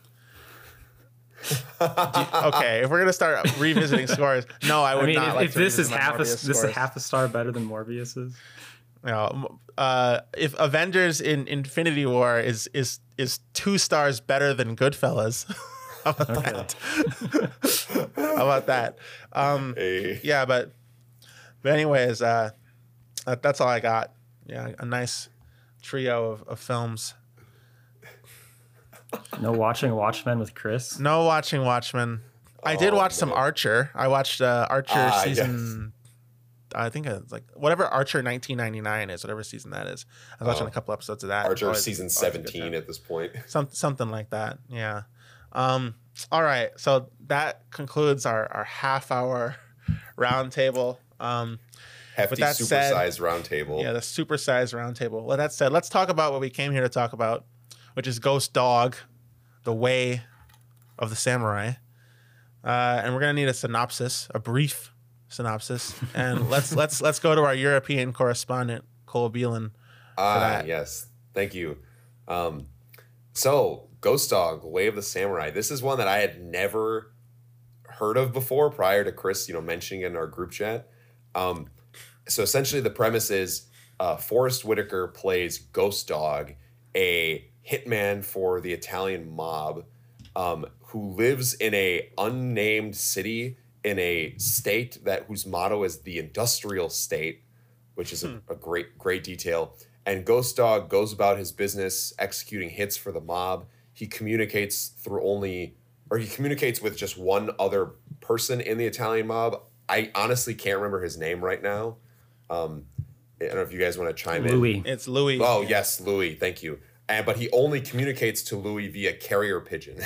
Okay, if we're gonna start revisiting scores, no, I would I mean, not. If, like if to this is half a Morbius this is half a star better than Morbius's. You know, uh, if Avengers in Infinity War is is is two stars better than Goodfellas. How about okay. that? How about that? Um, hey. Yeah, but but anyways, uh, that, that's all I got. Yeah, a nice trio of, of films. No watching Watchmen with Chris? No watching Watchmen. Oh, I did watch no. some Archer. I watched uh, Archer ah, season, yes. I think it's like whatever Archer nineteen ninety-nine is, whatever season that is. I was oh. watching a couple episodes of that. Archer always, season seventeen at this point. Some, something like that, yeah. Um, all right, so that concludes our, our half-hour roundtable. Um, Hefty, supersized roundtable. Yeah, the supersized roundtable. Well, that said, let's talk about what we came here to talk about, which is Ghost Dog, The Way of the Samurai. Uh, and we're gonna need a synopsis, a brief synopsis. And let's let's let's go to our European correspondent, Cole Bieling. Ah, uh, yes, thank you. Um, so Ghost Dog, The Way of the Samurai. This is one that I had never heard of before prior to Chris, you know, mentioning it in our group chat. Um, so essentially the premise is uh, Forrest Whitaker plays Ghost Dog, a hitman for the Italian mob, um, who lives in a unnamed city in a state that whose motto is the industrial state, which is hmm. a, a great, great detail. And Ghost Dog goes about his business executing hits for the mob. He communicates through only, or he communicates with just one other person in the Italian mob. I honestly can't remember his name right now. Um, I don't know if you guys want to chime Louis. in. It's Louis. Oh, yeah. yes, Louis. Thank you. And, but he only communicates to Louis via carrier pigeon.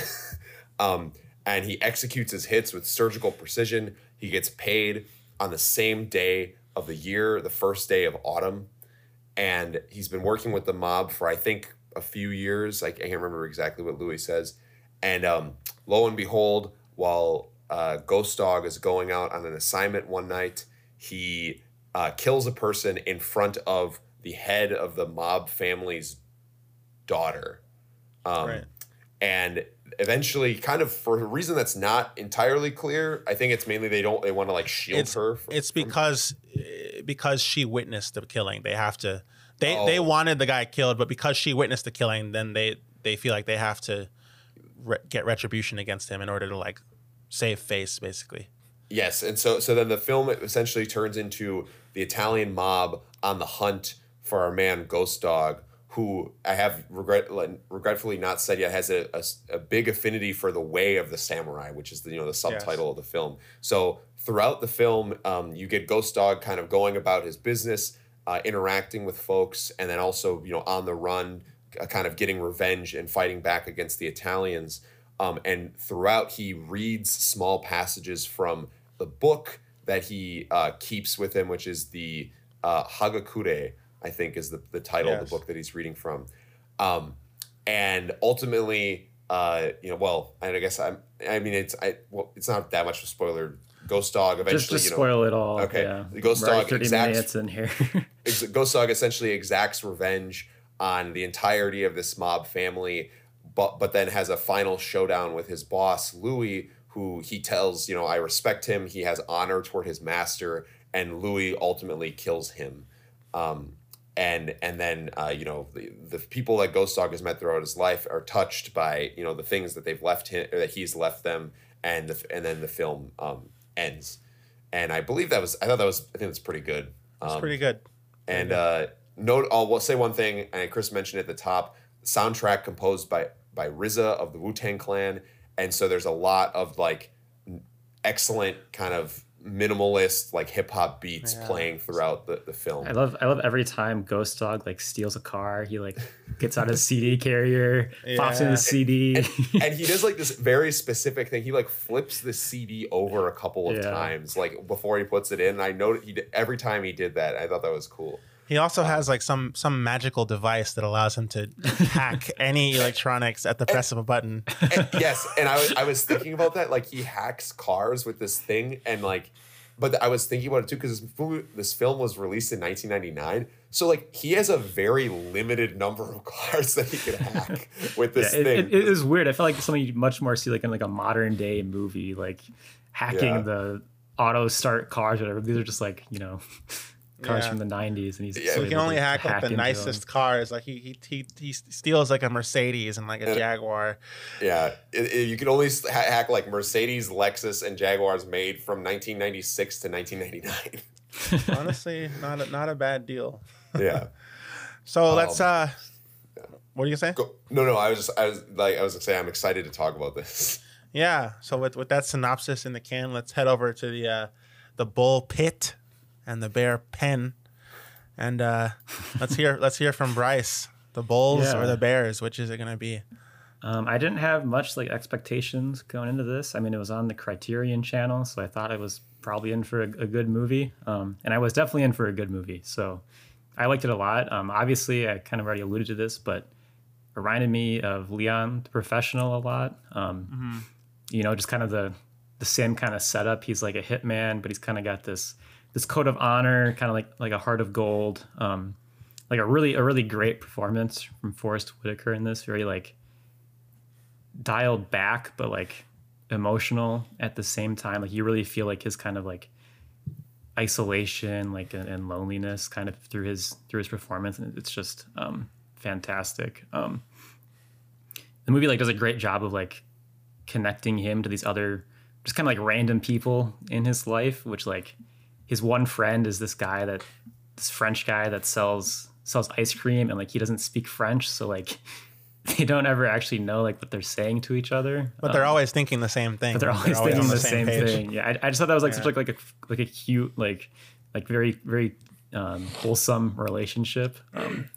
um, and he executes his hits with surgical precision. He gets paid on the same day of the year, the first day of autumn. And he's been working with the mob for, I think, a few years. Like, I can't remember exactly what Louis says. And um, lo and behold, while uh, Ghost Dog is going out on an assignment one night, he uh, kills a person in front of the head of the mob family's daughter. Um, right. And eventually, kind of for a reason that's not entirely clear, I think it's mainly they don't they want to like shield it's, her. From, it's because from... because she witnessed the killing. They have to. They oh. they wanted the guy killed, but because she witnessed the killing, then they they feel like they have to re- get retribution against him in order to like save face, basically. Yes, and so so then the film essentially turns into the Italian mob on the hunt for our man Ghost Dog, who I have regret, regretfully not said yet has a, a, a big affinity for The Way of the Samurai, which is the, you know, the subtitle yes. of the film. So throughout the film, um, you get Ghost Dog kind of going about his business, uh, interacting with folks, and then also, you know, on the run, uh, kind of getting revenge and fighting back against the Italians. Um, and throughout, he reads small passages from the book that he uh, keeps with him, which is the uh, Hagakure, I think is the, the title yes. of the book that he's reading from. Um, and ultimately, uh, you know, well, I guess I'm, I mean, it's, I, well, it's not that much of a spoiler. Ghost Dog eventually, just, just you know, spoil it all. Okay. Yeah. Ghost Dog thirty exacts, minutes in here. Ghost Dog essentially exacts revenge on the entirety of this mob family, but, but then has a final showdown with his boss, Louis, who he tells, you know, I respect him. He has honor toward his master, and Louis ultimately kills him. Um, And and then, uh, you know, the, the people that Ghost Dog has met throughout his life are touched by, you know, the things that they've left him or that he's left them. And the, and then the film um, ends. And I believe that was I thought that was I think that's pretty good. Um, it's pretty good. Pretty and good. Uh, note, I'll we'll say one thing. And Chris mentioned at the top, soundtrack composed by by R Z A of the Wu-Tang Clan. And so there's a lot of like excellent kind of minimalist like hip-hop beats yeah. playing throughout the, the film. I love I love every time Ghost Dog like steals a car, he like gets out his C D carrier, yeah. pops in the C D. And, and, and he does like this very specific thing. He like flips the C D over a couple of yeah. times like before he puts it in. And I noted he did, every time he did that, I thought that was cool. He also um, has like some some magical device that allows him to hack any electronics at the press and, of a button. And, yes, and I was I was thinking about that. Like he hacks cars with this thing, and like But I was thinking about it too, because this movie, this film was released in nineteen ninety-nine. So, like, he has a very limited number of cars that he could hack with this yeah, it, thing. It, it is weird. I feel like something you much more see, like, in, like, a modern day movie, like, hacking yeah. the auto start cars or whatever. These are just, like, you know, cars yeah. from the nineties. And he's yeah, he can only hack, hack like the nicest them. cars. Like, he, he he he steals, like, a Mercedes and, like, a and, Jaguar. Yeah. It, it, you can only hack, like, Mercedes, Lexus, and Jaguars made from nineteen ninety-six to nineteen ninety-nine. Honestly, not a, not a bad deal. Yeah. So um, let's. Uh, yeah. What are you saying? Go, no, no. I was just. I was like. I was saying. I'm excited to talk about this. Yeah. So with with that synopsis in the can, let's head over to the uh, the bull pit and the bear pen, and uh, let's hear let's hear from Bryce. The bulls yeah. or the bears? Which is it going to be? Um, I didn't have much like expectations going into this. I mean, it was on the Criterion Channel, so I thought I was probably in for a, a good movie, um, and I was definitely in for a good movie. So I liked it a lot. Um, obviously, I kind of already alluded to this, but it reminded me of Leon the Professional a lot. Um, mm-hmm. You know, just kind of the the same kind of setup. He's like a hitman, but he's kind of got this this code of honor, kind of like like a heart of gold. Um, like a really a really great performance from Forrest Whitaker in this. Very like dialed back, but like emotional at the same time. Like you really feel like his kind of like isolation like and loneliness kind of through his through his performance, and it's just um fantastic. Um the movie like does a great job of like connecting him to these other just kind of like random people in his life, which like his one friend is this guy that this French guy that sells sells ice cream, and like he doesn't speak French, so like they don't ever actually know like what they're saying to each other, but um, they're always thinking the same thing. But they're always, they're always thinking the, the same, same thing. Yeah, I, I just thought that was like yeah. such like like a like a cute like like very very um, wholesome relationship. Um,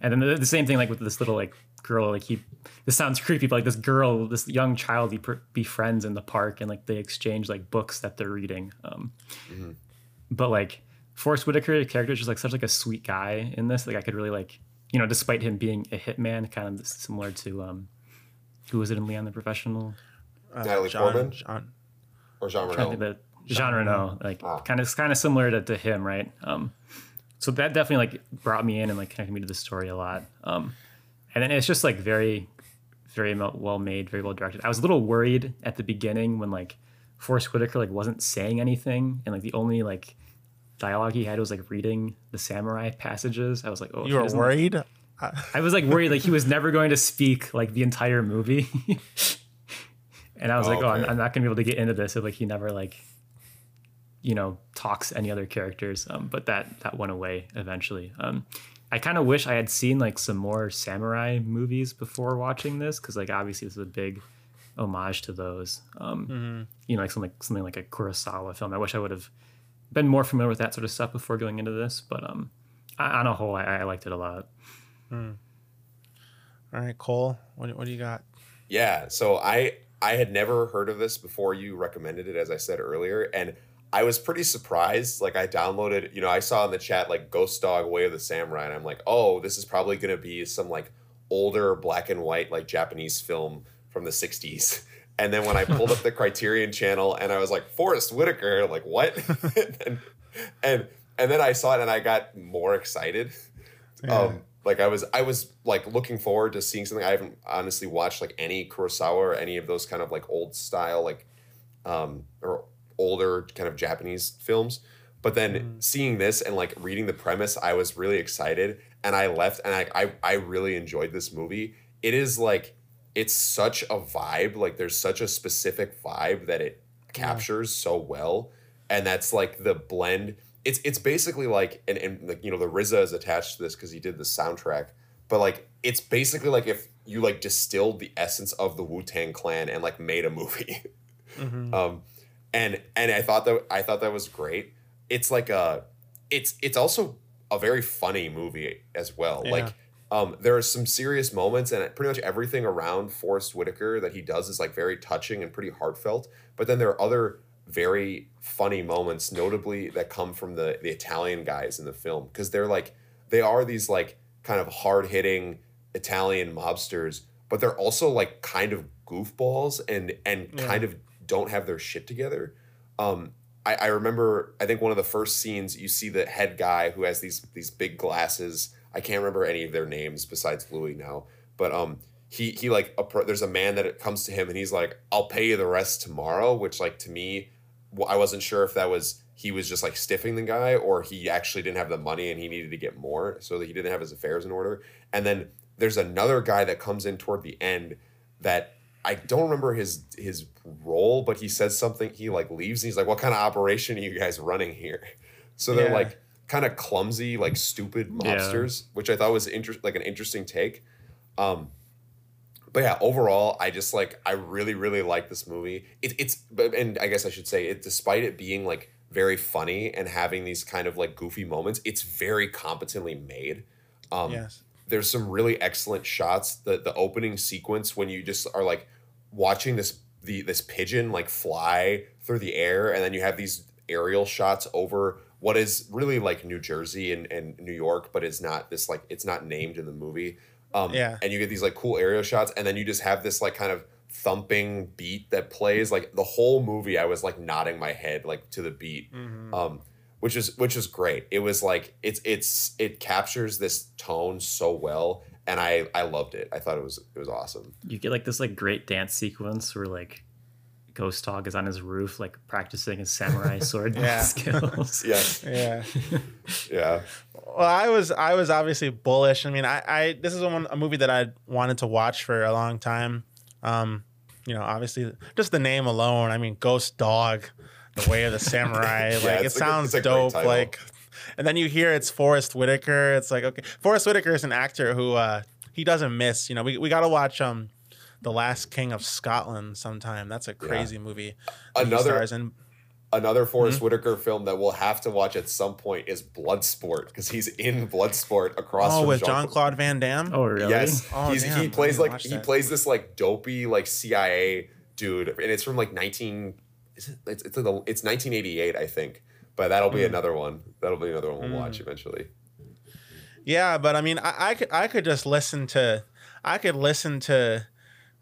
and then the, the same thing like with this little like girl. Like he, this sounds creepy, but like this girl, this young child he per- befriends in the park, and like they exchange like books that they're reading. Um, mm-hmm. But like Forrest Whitaker's character is just like such like a sweet guy in this. Like I could really like. You know, despite him being a hitman, kind of similar to um, who was it in Leon the Professional? Uh, Natalie John, Portman, John, or Jean Reno. Jean, Jean Reno, like ah. kind of kind of similar to, to him, right? Um, so that definitely like brought me in and like connected me to the story a lot. Um, and then it's just like very, very well made, very well directed. I was a little worried at the beginning when like Forrest Whitaker like wasn't saying anything, and like the only like. dialogue he had was like reading the samurai passages. I was like, oh, you were worried? Like, I was like worried like he was never going to speak like the entire movie. And I was oh, like, oh, I'm, I'm not gonna be able to get into this if like he never like, you know, talks to any other characters. Um, but that that went away eventually. Um, I kind of wish I had seen like some more samurai movies before watching this, because like obviously this is a big homage to those. Um, mm-hmm. You know, like something like something like a Kurosawa film. I wish I would have been more familiar with that sort of stuff before going into this, but um, I, on a whole, I, I liked it a lot. Mm. All right, Cole, what, what do you got? Yeah, so I I had never heard of this before you recommended it, as I said earlier, and I was pretty surprised. Like I downloaded, you know, I saw in the chat like Ghost Dog, Way of the Samurai, and I'm like, oh, this is probably gonna be some like older black and white like Japanese film from the sixties. And then when I pulled up the Criterion Channel and I was like, Forrest Whitaker, like what? and, and and then I saw it and I got more excited. Yeah. Um, like I was I was like looking forward to seeing something. I haven't honestly watched like any Kurosawa or any of those kind of like old style, like um, or older kind of Japanese films. But then mm. seeing this and like reading the premise, I was really excited, and I left and I I, I really enjoyed this movie. It is like. It's such a vibe, like there's such a specific vibe that it captures so well, and that's like the blend. It's it's basically like, and, and like, you know, the R Z A is attached to this because he did the soundtrack, but like it's basically like if you like distilled the essence of the Wu-Tang Clan and like made a movie. Mm-hmm. um, and and I thought that I thought that was great. It's like a, it's it's also a very funny movie as well. Yeah. Like. Um, there are some serious moments, and pretty much everything around Forrest Whitaker that he does is like very touching and pretty heartfelt. But then there are other very funny moments, notably that come from the, the Italian guys in the film, because they're like they are these like kind of hard hitting Italian mobsters, but they're also like kind of goofballs and and yeah. kind of don't have their shit together. Um, I, I remember, I think one of the first scenes, you see the head guy who has these these big glasses. I can't remember any of their names besides Louis now, but um, he he like a, there's a man that it comes to him and he's like, "I'll pay you the rest tomorrow," which like to me, I wasn't sure if that was he was just like stiffing the guy or he actually didn't have the money and he needed to get more so that he didn't have his affairs in order. And then there's another guy that comes in toward the end that I don't remember his his role, but he says something. He like leaves and he's like, "What kind of operation are you guys running here?" So they're yeah. like kind of clumsy, like stupid mobsters, yeah. which I thought was inter- like an interesting take. Um, but yeah, overall, I just like I really really like this movie. It, it's and I guess I should say it, despite it being like very funny and having these kind of like goofy moments, it's very competently made. Um, yes. There's some really excellent shots. The the opening sequence when you just are like watching this the this pigeon like fly through the air, and then you have these aerial shots over what is really like New Jersey and, and New York, but it's not this like it's not named in the movie. Um, yeah. And you get these like cool aerial shots, and then you just have this like kind of thumping beat that plays like the whole movie. I was like nodding my head like to the beat. Mm-hmm. Um, Which is which is great. It was like it's it's it captures this tone so well, and I, I loved it. I thought it was it was awesome. You get like this like great dance sequence where like Ghost Dog is on his roof like practicing his samurai sword yeah. skills. Yes. Yeah. yeah. Well, I was I was obviously bullish. I mean, I, I this is a, a movie that I wanted to watch for a long time. Um, you know, obviously just the name alone. I mean, Ghost Dog. The Way of the Samurai, like yeah, it sounds a, dope. Like, and then you hear it's Forrest Whitaker. It's like, okay, Forrest Whitaker is an actor who uh, he doesn't miss. You know, we we gotta watch um, The Last King of Scotland sometime. That's a crazy yeah. movie. Another in. another Forrest mm-hmm. Whitaker film that we'll have to watch at some point is Bloodsport, because he's in Bloodsport across. Oh, from with Jean-Claude Van Damme. Oh, really? Yes, oh, he's, he plays like he that. plays this like dopey like C I A dude, and it's from like nineteen. It's, it's, a, it's nineteen eighty-eight, I think, but that'll be mm. another one. That'll be another one we'll mm. watch eventually. Yeah, but I mean, I, I could I could just listen to I could listen to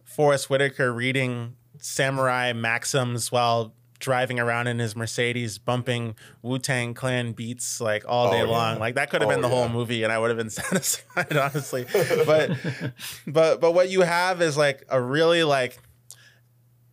Forrest Whitaker reading samurai maxims while driving around in his Mercedes, bumping Wu-Tang Clan beats like all day oh, long. Yeah. Like that could have oh, been the yeah. whole movie, and I would have been satisfied, honestly. But but but what you have is like a really like.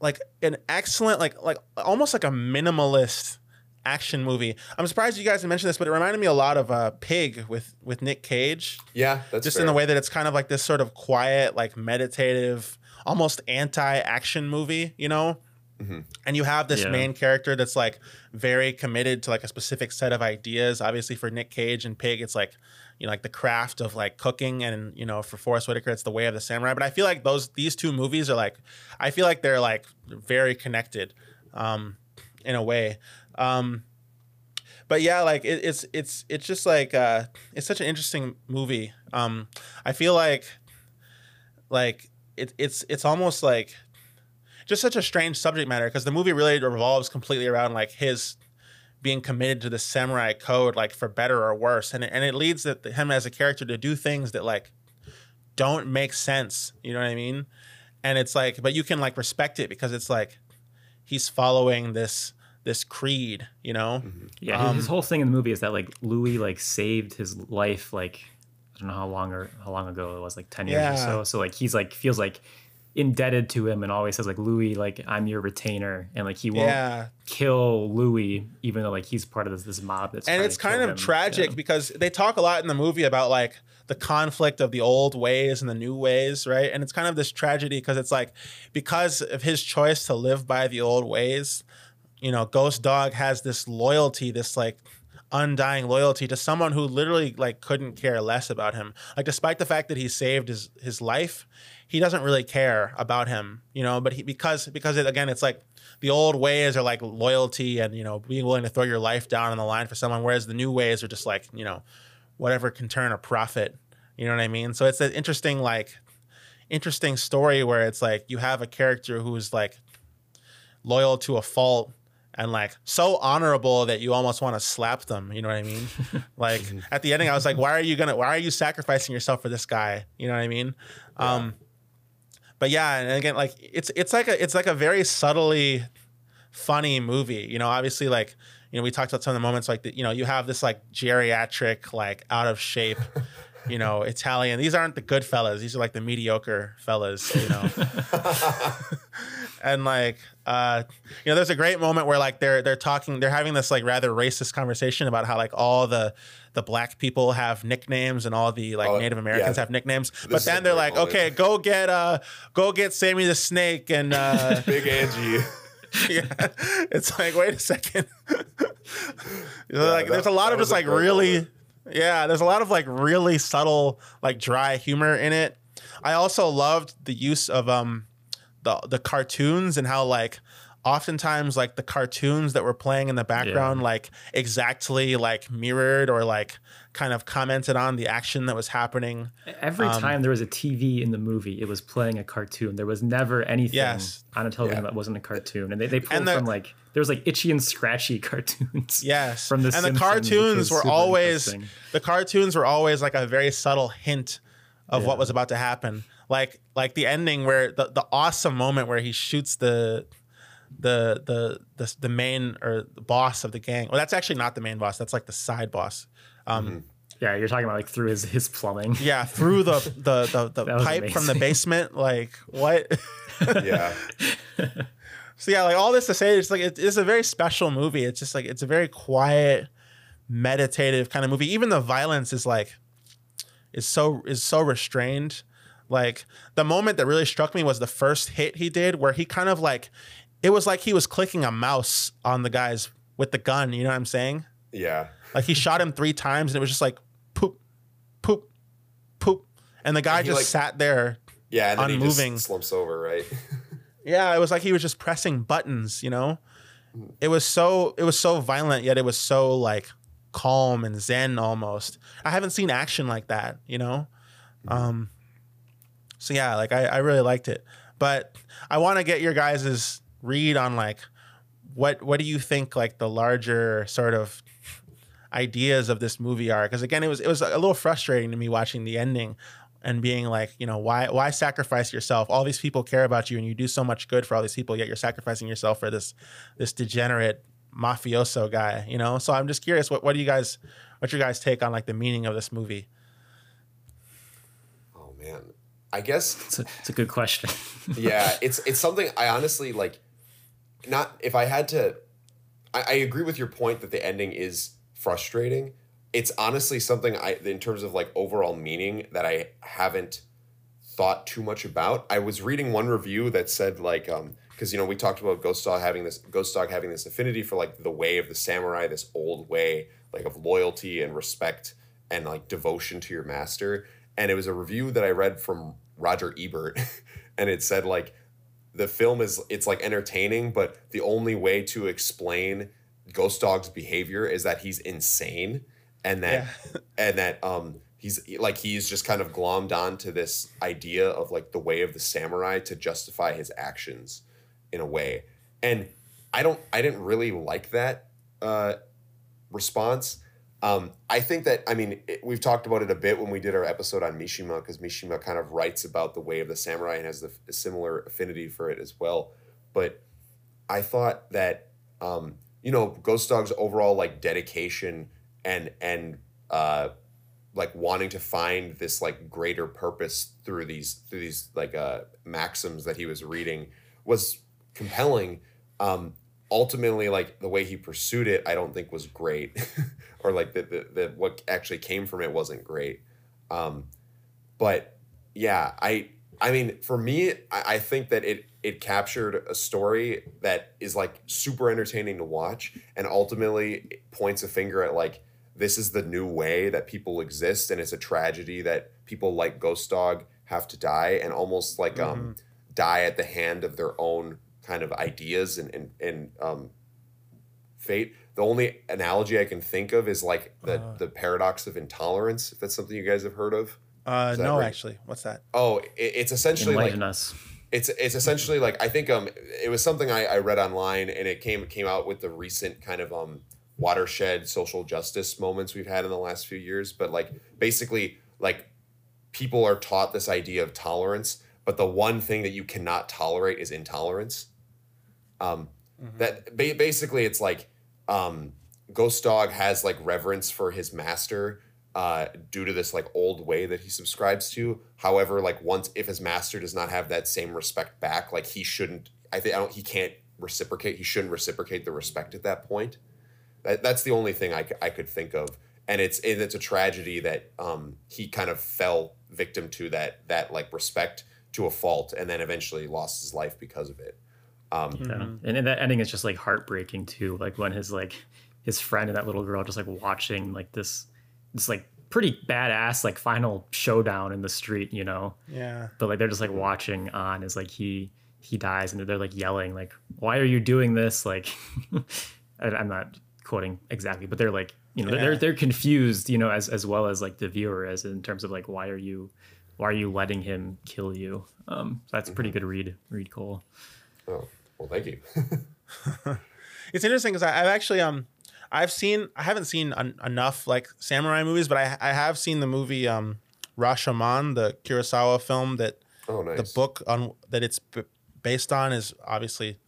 Like an excellent, like like almost like a minimalist action movie. I'm surprised you guys didn't mention this, but it reminded me a lot of uh, Pig with with Nick Cage. Yeah, that's just fair. In the way that it's kind of like this sort of quiet, like meditative, almost anti-action movie, you know. Mm-hmm. And you have this yeah. main character that's like very committed to like a specific set of ideas. Obviously, for Nick Cage and Pig, it's like, you know, like the craft of like cooking, and you know, for Forrest Whitaker, it's The Way of the Samurai. But I feel like those these two movies are like, I feel like they're like very connected, um, in a way. Um, but yeah, like it, it's it's it's just like uh, it's such an interesting movie. Um, I feel like like it, it's it's almost like just such a strange subject matter, because the movie really revolves completely around like his being committed to the samurai code, like for better or worse, and it, and it leads that him as a character to do things that like don't make sense, you know what I mean? And it's like, but you can like respect it because it's like he's following this this creed, you know? Mm-hmm. Yeah, um, his, his whole thing in the movie is that like Louis like saved his life, like I don't know how long or how long ago it was, like ten years yeah. or so. So like he's like feels like indebted to him, and always says like, Louis, like I'm your retainer, and like he won't yeah. kill Louis, even though like he's part of this this mob that's and it's kind of him. tragic yeah. because they talk a lot in the movie about like the conflict of the old ways and the new ways, right? And it's kind of this tragedy because it's like, because of his choice to live by the old ways, you know, Ghost Dog has this loyalty, this like undying loyalty to someone who literally like couldn't care less about him. Like despite the fact that he saved his his life, he doesn't really care about him, you know, but he, because, because it, again, it's like the old ways are like loyalty and, you know, being willing to throw your life down on the line for someone. Whereas the new ways are just like, you know, whatever can turn a profit, you know what I mean? So it's an interesting, like interesting story where it's like, you have a character who's like loyal to a fault and like so honorable that you almost want to slap them, you know what I mean? Like at the ending, I was like, why are you gonna, why are you sacrificing yourself for this guy? You know what I mean? Yeah. Um, But yeah, and again, like it's it's like a it's like a very subtly funny movie. You know, obviously, like, you know, we talked about some of the moments like that, you know, you have this like geriatric, like out of shape, you know, Italian. These aren't the good fellas. These are like the mediocre fellas, you know. And like, uh, you know, there's a great moment where like they're they're talking, they're having this like rather racist conversation about how like all the the black people have nicknames and all the like oh, Native Americans yeah. have nicknames. This but then they're like, moment. okay, go get uh, go get Sammy the Snake and uh, Big Angie. Yeah, it's like, wait a second. Yeah, like, there's a lot of just like really, moment. yeah, there's a lot of like really subtle like dry humor in it. I also loved the use of um. The, the cartoons and how like oftentimes like the cartoons that were playing in the background yeah. like exactly like mirrored or like kind of commented on the action that was happening. Every um, time there was a T V in the movie, it was playing a cartoon. There was never anything yes. on a television yeah. that wasn't a cartoon. And they, they pulled and the, from like, there was like Itchy and Scratchy cartoons. Yes. From the and Simpsons, the cartoons were always, the cartoons were always like a very subtle hint of yeah. what was about to happen. Like like the ending where the, the awesome moment where he shoots the the the the, the main or the boss of the gang. Well, that's actually not the main boss. That's like the side boss. Um, mm-hmm. Yeah, you're talking about like through his his plumbing. Yeah, through the the the, the pipe amazing. from the basement. Like what? Yeah. So yeah, like all this to say, it's like it, it's a very special movie. It's just like it's a very quiet, meditative kind of movie. Even the violence is like is so is so restrained. Like the moment that really struck me was the first hit he did where he kind of like, it was like he was clicking a mouse on the guys with the gun. You know what I'm saying? Yeah. Like he shot him three times and it was just like poop, poop, poop. And the guy and just like, sat there. Yeah. And then unmoving. He just slumps over, right? Yeah. It was like he was just pressing buttons, you know? It was so, it was so violent, yet it was so like calm and zen almost. I haven't seen action like that, you know? Mm-hmm. Um, So yeah, like I, I really liked it, but I want to get your guys' read on like, what what do you think like the larger sort of ideas of this movie are? Because again, it was it was a little frustrating to me watching the ending and being like, you know, why why sacrifice yourself? All these people care about you and you do so much good for all these people, yet you're sacrificing yourself for this this degenerate mafioso guy, you know? So I'm just curious, what what do you guys what's your guys' take on like the meaning of this movie? Oh man. I guess it's a, it's a good question. Yeah, it's it's something I honestly like. Not if I had to, I, I agree with your point that the ending is frustrating. It's honestly something I, in terms of like overall meaning, that I haven't thought too much about. I was reading one review that said like, um, because you know we talked about Ghost Dog having this Ghost Dog having this affinity for like the way of the samurai, this old way like of loyalty and respect and like devotion to your master. And it was a review that I read from Roger Ebert, and it said like the film is it's like entertaining, but the only way to explain Ghost Dog's behavior is that he's insane, and that yeah. and that um he's like he's just kind of glommed on to this idea of like the way of the samurai to justify his actions in a way. And I don't I didn't really like that uh response. Um, I think that, I mean, it, we've talked about it a bit when we did our episode on Mishima, because Mishima kind of writes about the way of the samurai and has the, a similar affinity for it as well. But I thought that, um, you know, Ghost Dog's overall, like, dedication and, and uh, like, wanting to find this, like, greater purpose through these, through these like, uh, maxims that he was reading was compelling. Um, ultimately, like, the way he pursued it, I don't think was great. Or like the, the, the what actually came from it wasn't great. Um, but yeah, I I mean, for me, I, I think that it it captured a story that is like super entertaining to watch, and ultimately points a finger at like, this is the new way that people exist, and it's a tragedy that people like Ghost Dog have to die, and almost like mm-hmm. um, die at the hand of their own kind of ideas and, and, and um, fate. The only analogy I can think of is like the, uh, the paradox of intolerance, if that's something you guys have heard of. Uh, no, right? Actually. What's that? Oh, it, it's essentially Enlighten like... us. It's, it's essentially like... I think um it was something I, I read online, and it came came out with the recent kind of um watershed social justice moments we've had in the last few years. But like basically, like people are taught this idea of tolerance, but the one thing that you cannot tolerate is intolerance. Um, Mm-hmm. That ba- basically it's like um, Ghost Dog has like reverence for his master uh, due to this like old way that he subscribes to. However, like once if his master does not have that same respect back, like he shouldn't. I think I don't. He can't reciprocate. He shouldn't reciprocate the respect at that point. That, that's the only thing I, c- I could think of. And it's and it's a tragedy that um, he kind of fell victim to that that like respect to a fault, and then eventually lost his life because of it. Um, yeah. And that ending is just like heartbreaking too. Like when his like his friend and that little girl just like watching like this this like pretty badass like final showdown in the street, you know? Yeah. But like they're just like watching on as like he he dies, and they're like yelling like, "Why are you doing this?" Like I'm not quoting exactly, but they're like, you know, yeah. they're they're confused, you know, as as well as like the viewer is in terms of like why are you why are you letting him kill you? Um, so that's mm-hmm. a pretty good read, read Cole. Oh, well, thank you. It's interesting because I've actually um I've seen I haven't seen un- enough like samurai movies, but I I have seen the movie um Rashomon, the Kurosawa film that oh, nice. The book on that it's b- based on is obviously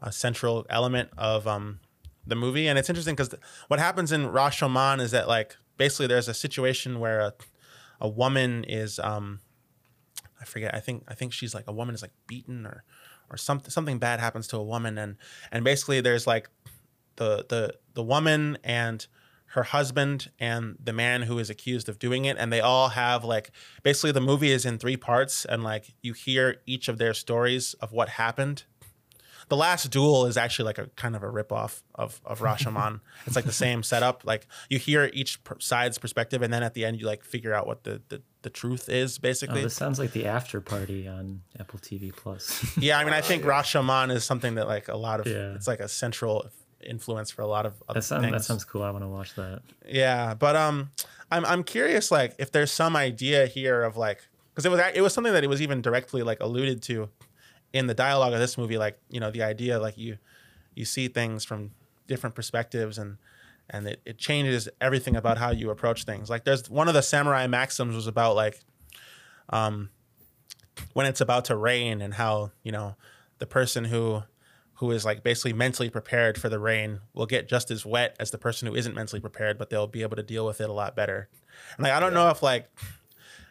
a central element of um. the movie. And it's interesting because th- what happens in Rashomon is that like basically there's a situation where a, a woman is um I forget I think I think she's like a woman is like beaten or or something something bad happens to a woman, and and basically there's like the the the woman and her husband and the man who is accused of doing it, and they all have like basically the movie is in three parts, and like you hear each of their stories of what happened. The Last Duel is actually like a kind of a ripoff of, of Rashomon. It's like the same setup. Like you hear each side's perspective, and then at the end you like figure out what the, the, the truth is basically. Oh, this sounds like the after party on Apple T V Plus. Yeah, I mean, I think Rashomon is something that like a lot of, yeah. it's like a central influence for a lot of other that sounds, things. That sounds cool. I want to watch that. Yeah, but um, I'm I'm curious like if there's some idea here of like, because it was it was something that it was even directly like alluded to in the dialogue of this movie, like, you know, the idea, like you, you see things from different perspectives, and, and it, it changes everything about how you approach things. Like there's one of the samurai maxims was about like, um, when it's about to rain, and how, you know, the person who, who is like basically mentally prepared for the rain will get just as wet as the person who isn't mentally prepared, but they'll be able to deal with it a lot better. And like, I don't know if like,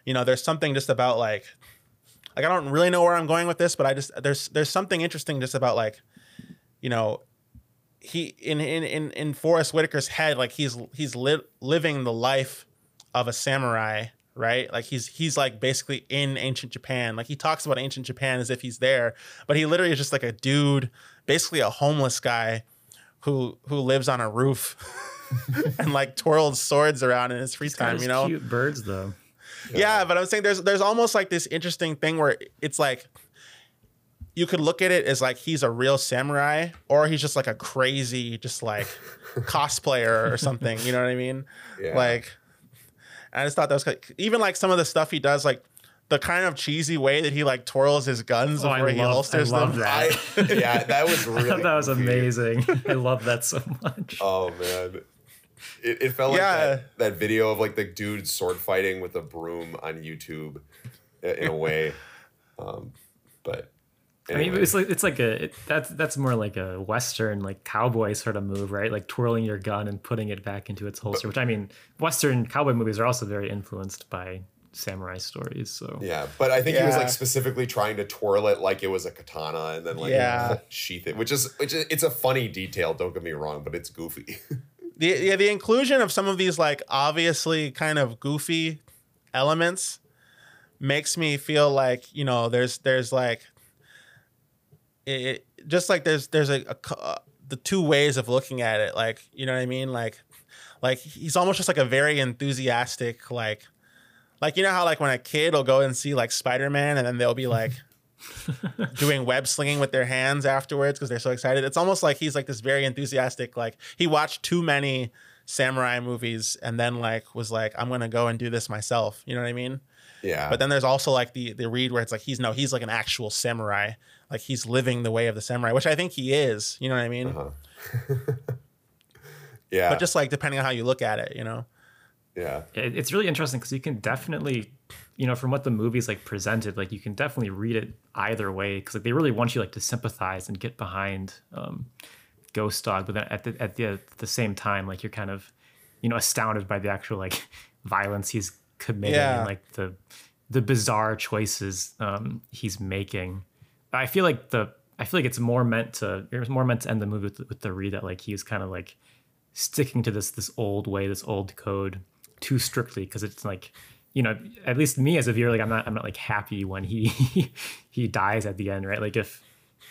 you know, there's something just about like, Like, I don't really know where I'm going with this, but I just, there's, there's something interesting just about like, you know, he, in, in, in, in Forrest Whitaker's head, like he's, he's li- living the life of a samurai, right? Like he's, he's like basically in ancient Japan. Like he talks about ancient Japan as if he's there, but he literally is just like a dude, basically a homeless guy who, who lives on a roof and like twirls swords around in his free time, you know? Cute birds though. Yeah. yeah, but I'm saying there's there's almost like this interesting thing where it's like you could look at it as like he's a real samurai, or he's just like a crazy, just like cosplayer or something. You know what I mean? Yeah. Like, I just thought that was like, even like some of the stuff he does, like the kind of cheesy way that he like twirls his guns oh, before I he love, holsters I love them. That. I, yeah, that was really that was amazing. I love that so much. Oh man. It, it felt yeah. like that, that video of like the dude sword fighting with a broom on YouTube, in a way. Um, but anyway. I mean, it's like it's like a it, that's that's more like a Western like cowboy sort of move, right? Like twirling your gun and putting it back into its holster. But, which I mean, Western cowboy movies are also very influenced by samurai stories. So yeah, but I think yeah. he was like specifically trying to twirl it like it was a katana, and then like yeah. sheath it, which is which is, it's a funny detail. Don't get me wrong, but it's goofy. The, yeah, the inclusion of some of these like obviously kind of goofy elements makes me feel like, you know, there's there's like it just like there's there's a, a uh, the two ways of looking at it, like, you know what I mean, like like he's almost just like a very enthusiastic like like you know how like when a kid will go and see like Spider-Man and then they'll be like doing web slinging with their hands afterwards because they're so excited. It's almost like he's like this very enthusiastic, like he watched too many samurai movies and then like was like, I'm gonna go and do this myself, you know what I mean? Yeah, but then there's also like the the read where it's like he's no he's like an actual samurai, like he's living the way of the samurai, which I think he is, you know what I mean? Uh-huh. Yeah, but just like depending on how you look at it, you know. Yeah, it's really interesting because you can definitely, you know, from what the movie's like presented, like you can definitely read it either way, because like they really want you like to sympathize and get behind um, Ghost Dog, but then at the at the at the same time, like you're kind of, you know, astounded by the actual like violence he's committing yeah. and like the the bizarre choices um, he's making. I feel like the I feel like it's more meant to it was more meant to end the movie with, with the read that like he's kind of like sticking to this this old way, this old code too strictly, because it's like, you know, at least me as a viewer, like I'm not I'm not like happy when he he dies at the end, right? Like if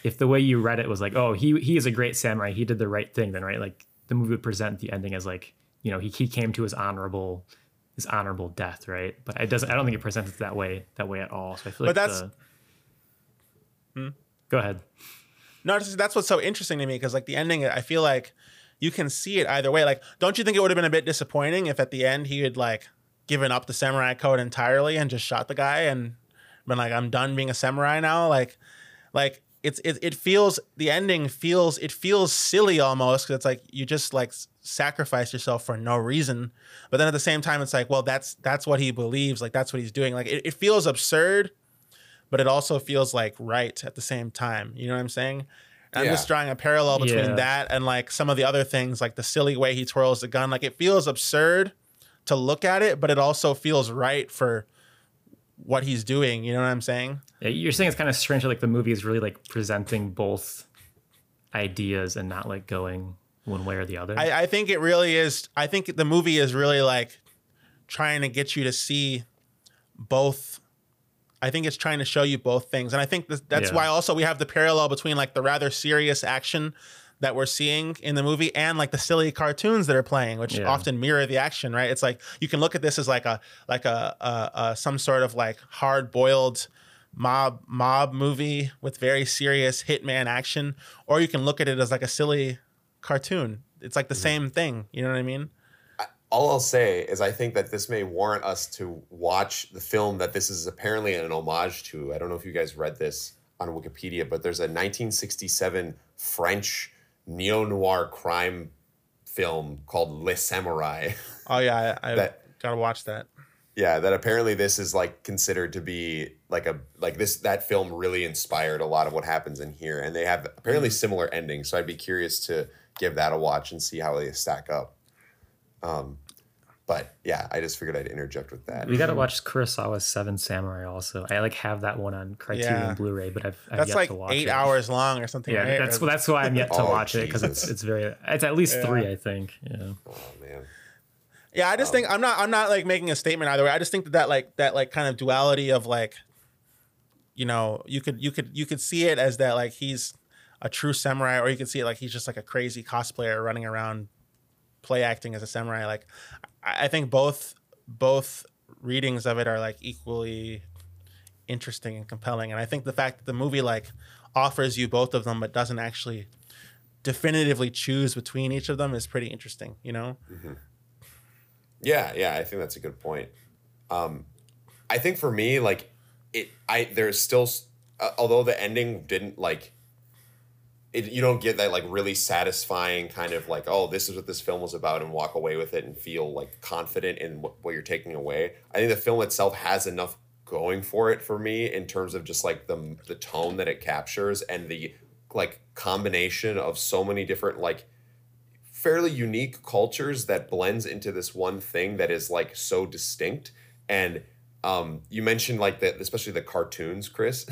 if the way you read it was like, oh, he he is a great samurai, he did the right thing, then right, like the movie would present the ending as like, you know, he he came to his honorable his honorable death, right? But it doesn't I don't think it presents it that way that way at all. So I feel but like that's the, hmm? Go ahead. No, that's what's so interesting to me, because like the ending, I feel like you can see it either way. Like, don't you think it would have been a bit disappointing if at the end he had like given up the samurai code entirely and just shot the guy and been like, I'm done being a samurai now? Like, like it's it, it feels the ending feels it feels silly almost, because it's like you just like sacrifice yourself for no reason. But then at the same time, it's like, well, that's that's what he believes. Like, that's what he's doing. Like, it, it feels absurd, but it also feels like right at the same time. You know what I'm saying? I'm yeah. just drawing a parallel between yeah. that and like some of the other things, like the silly way he twirls the gun. Like, it feels absurd to look at it, but it also feels right for what he's doing. You know what I'm saying? Yeah, you're saying it's kind of strange. Like, the movie is really like presenting both ideas and not like going one way or the other. I, I think it really is. I think the movie is really like trying to get you to see both. I think it's trying to show you both things. And I think that that's yeah. why also we have the parallel between like the rather serious action that we're seeing in the movie and like the silly cartoons that are playing, which yeah. often mirror the action, right? It's like, you can look at this as like a, like a, a, a some sort of like hard boiled mob mob movie with very serious hitman action, or you can look at it as like a silly cartoon. It's like the mm-hmm. same thing. You know what I mean? All I'll say is I think that this may warrant us to watch the film that this is apparently an homage to. I don't know if you guys read this on Wikipedia, but there's a nineteen sixty-seven French neo-noir crime film called Les Samurai. Oh, yeah. I, I that, gotta watch that. Yeah, that apparently this is like considered to be like a like this that film really inspired a lot of what happens in here. And they have apparently mm. similar endings. So I'd be curious to give that a watch and see how they stack up. Um, but yeah, I just figured I'd interject with that. We got to watch Kurosawa's Seven Samurai also. I like have that one on Criterion yeah. Blu-ray, but I've, I've that's yet like to watch it. That's like eight hours long or something. Yeah, right? that's that's why I'm yet to oh, watch Jesus. it, because it's it's very it's at least yeah. three, I think. Yeah. Oh man. Yeah, I just um, think I'm not I'm not like making a statement either way. I just think that, that like that like kind of duality of like, you know, you could you could you could see it as that like he's a true samurai, or you could see it like he's just like a crazy cosplayer running around play acting as a samurai. Like, I think both both readings of it are like equally interesting and compelling. And I think the fact that the movie like offers you both of them but doesn't actually definitively choose between each of them is pretty interesting, you know? Mm-hmm. Yeah, yeah, I think that's a good point. Um, I think for me, like it, I there's still, uh, although the ending didn't like. It, you don't get that like really satisfying kind of like, oh, this is what this film was about, and walk away with it and feel like confident in what, what you're taking away. I think the film itself has enough going for it for me in terms of just like the the tone that it captures and the like combination of so many different like fairly unique cultures that blends into this one thing that is like so distinct. And um, you mentioned like that, especially the cartoons, Chris.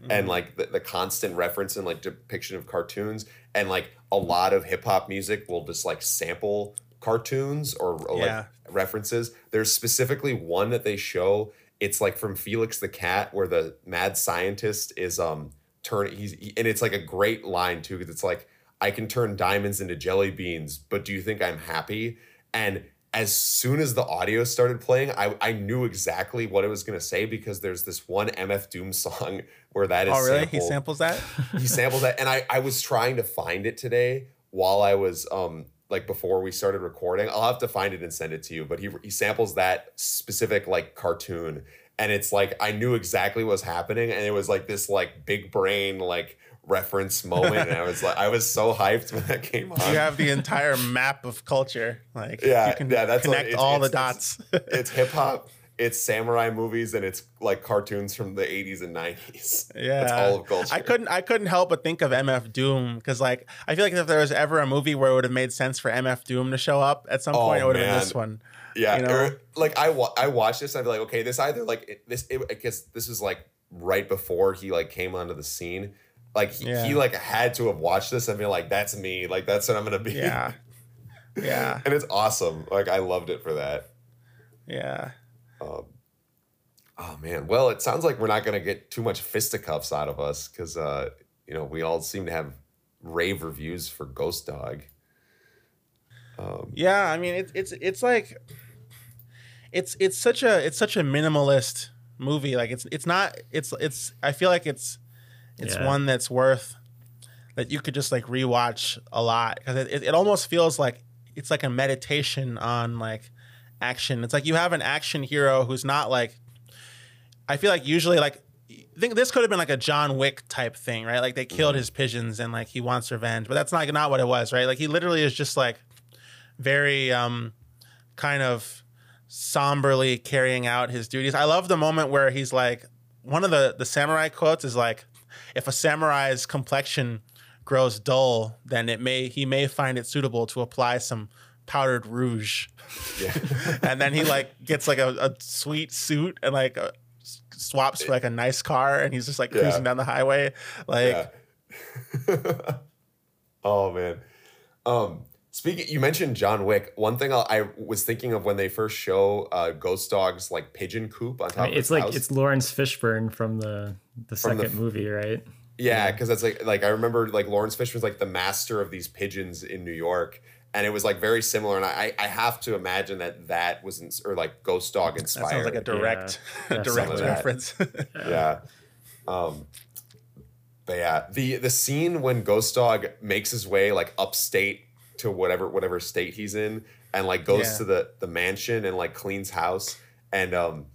Mm-hmm. And like the, the constant reference and like depiction of cartoons, and like a lot of hip hop music will just like sample cartoons or, or yeah. like references. There's specifically one that they show. It's like from Felix the Cat, where the mad scientist is um turning. He's he, and it's like a great line too, because it's like, I can turn diamonds into jelly beans, but do you think I'm happy? And as soon as the audio started playing, I, I knew exactly what it was going to say, because there's this one M F Doom song where that is. Oh, really? Sampled. He samples that? He samples that. And I, I was trying to find it today while I was um like before we started recording. I'll have to find it and send it to you. But he, he samples that specific like cartoon. And it's like, I knew exactly what was happening. And it was like this like big brain, like reference moment, and I was like, I was so hyped when that came on. You have the entire map of culture, like yeah, you can yeah, that's connect like, it's, all it's, the dots. It's, it's hip hop, it's samurai movies, and it's like cartoons from the eighties and nineties. Yeah, that's all of culture. I couldn't, I couldn't help but think of M F Doom, because like I feel like if there was ever a movie where it would have made sense for M F Doom to show up at some oh, point, it would have been this one. Yeah, you know? Or, like I wa I watched this and I'd be like, okay, this either like it, this, it, I guess this is like right before he like came onto the scene. Like he, yeah. he like had to have watched this and be like, that's me. Like that's what I'm gonna be. Yeah. Yeah. And it's awesome. Like I loved it for that. Yeah. Um, oh man. Well, it sounds like we're not gonna get too much fisticuffs out of us because uh, you know, we all seem to have rave reviews for Ghost Dog. Um, yeah, I mean it's it's it's like it's it's such a it's such a minimalist movie. Like it's it's not it's it's I feel like it's It's yeah. one that's worth that you could just like rewatch a lot, because it, it, it almost feels like it's like a meditation on like action. It's like you have an action hero who's not like, I feel like usually like I think this could have been like a John Wick type thing, right? Like they killed mm-hmm. his pigeons and like he wants revenge, but that's not not what it was, right? Like he literally is just like very um, kind of somberly carrying out his duties. I love the moment where he's like, one of the, the samurai quotes is like, if a samurai's complexion grows dull, then it may he may find it suitable to apply some powdered rouge. Yeah. And then he like gets like a, a sweet suit and like a, swaps for like a nice car, and he's just like cruising yeah. down the highway. Like, yeah. Oh man. Um, speaking, you mentioned John Wick. One thing I'll, I was thinking of when they first show uh, Ghost Dog's like pigeon coop on top I mean, of his like, house. It's like it's Lawrence Fishburne from the the from second the, movie, right? Yeah, because yeah. that's like like I remember like Lawrence Fishburne's like the master of these pigeons in New York, and it was like very similar. And I I have to imagine that that was in, or like Ghost Dog inspired. That sounds like a direct yeah. direct reference. yeah. yeah. Um, but yeah, the the scene when Ghost Dog makes his way like upstate to whatever whatever state he's in, and like goes yeah. to the the mansion and like cleans house, and um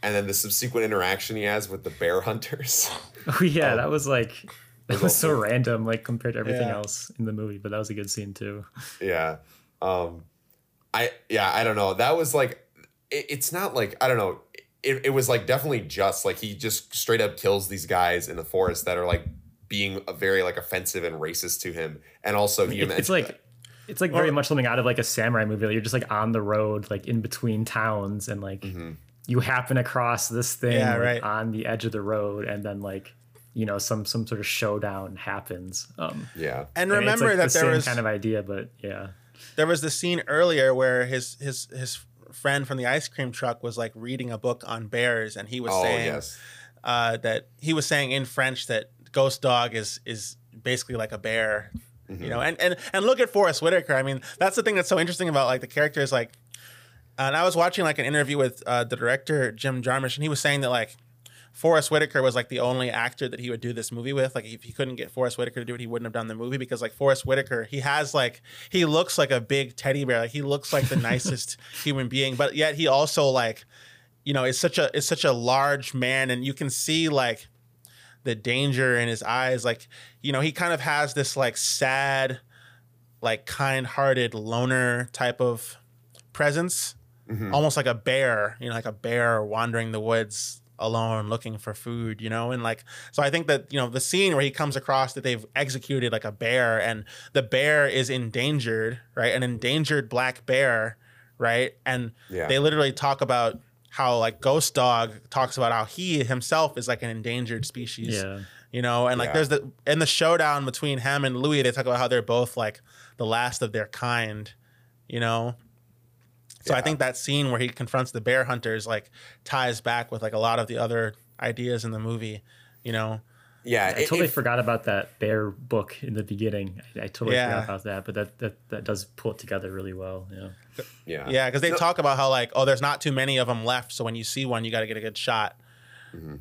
and then the subsequent interaction he has with the bear hunters. Oh yeah, um, that was like that was so random like compared to everything yeah. else in the movie, but that was a good scene too. Yeah. Um I yeah, I don't know. That was like it, it's not like I don't know. It it was like definitely just like he just straight up kills these guys in the forest that are like being a very like offensive and racist to him, and also I mean, human. It's like It's like well, very much something out of like a samurai movie. Like you're just like on the road, like in between towns, and like mm-hmm. you happen across this thing yeah, like right. on the edge of the road, and then like you know some some sort of showdown happens. Um, yeah, and remember it's like that the same there was kind of idea, but yeah, there was the scene earlier where his his his friend from the ice cream truck was like reading a book on bears, and he was oh, saying yes. uh, that he was saying in French that Ghost Dog is is basically like a bear. Mm-hmm. You know, and, and and look at Forrest Whitaker. I mean, that's the thing that's so interesting about like the character is like, and I was watching like an interview with uh, the director, Jim Jarmusch, and he was saying that like Forrest Whitaker was like the only actor that he would do this movie with. Like if he couldn't get Forrest Whitaker to do it, he wouldn't have done the movie, because like Forrest Whitaker, he has like, he looks like a big teddy bear. Like he looks like the nicest human being, but yet he also like, you know, is such a, is such a large man, and you can see like the danger in his eyes. Like, you know, he kind of has this like sad, like kind-hearted loner type of presence, mm-hmm. almost like a bear, you know, like a bear wandering the woods alone looking for food, you know? And like, so I think that, you know, the scene where he comes across that they've executed like a bear, and the bear is endangered, right? An endangered black bear, right? And yeah. they literally talk about how like Ghost Dog talks about how he himself is like an endangered species, yeah. you know, and like yeah. there's the, in the showdown between him and Louis, they talk about how they're both like the last of their kind, you know? So yeah. I think that scene where he confronts the bear hunters like ties back with like a lot of the other ideas in the movie, you know? Yeah. I it, totally it, forgot about that bear book in the beginning. I, I totally yeah. forgot about that, but that, that, that does pull it together really well. Yeah. Yeah. Yeah. Cause they no. talk about how like, oh, there's not too many of them left. So when you see one, you got to get a good shot. Mm-hmm.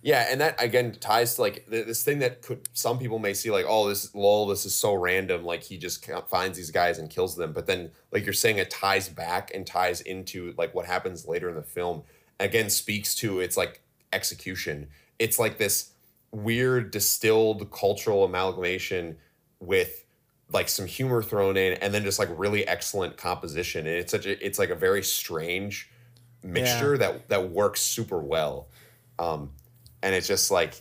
Yeah. And that again ties to like th this thing that could, some people may see like, oh, this lol, this is so random. Like he just finds these guys and kills them. But then like you're saying, it ties back and ties into like what happens later in the film. Again, speaks to it's like execution. It's like this weird distilled cultural amalgamation with like some humor thrown in and then just like really excellent composition. And it's such a, it's like a very strange mixture yeah. that, that works super well. Um, and it's just like,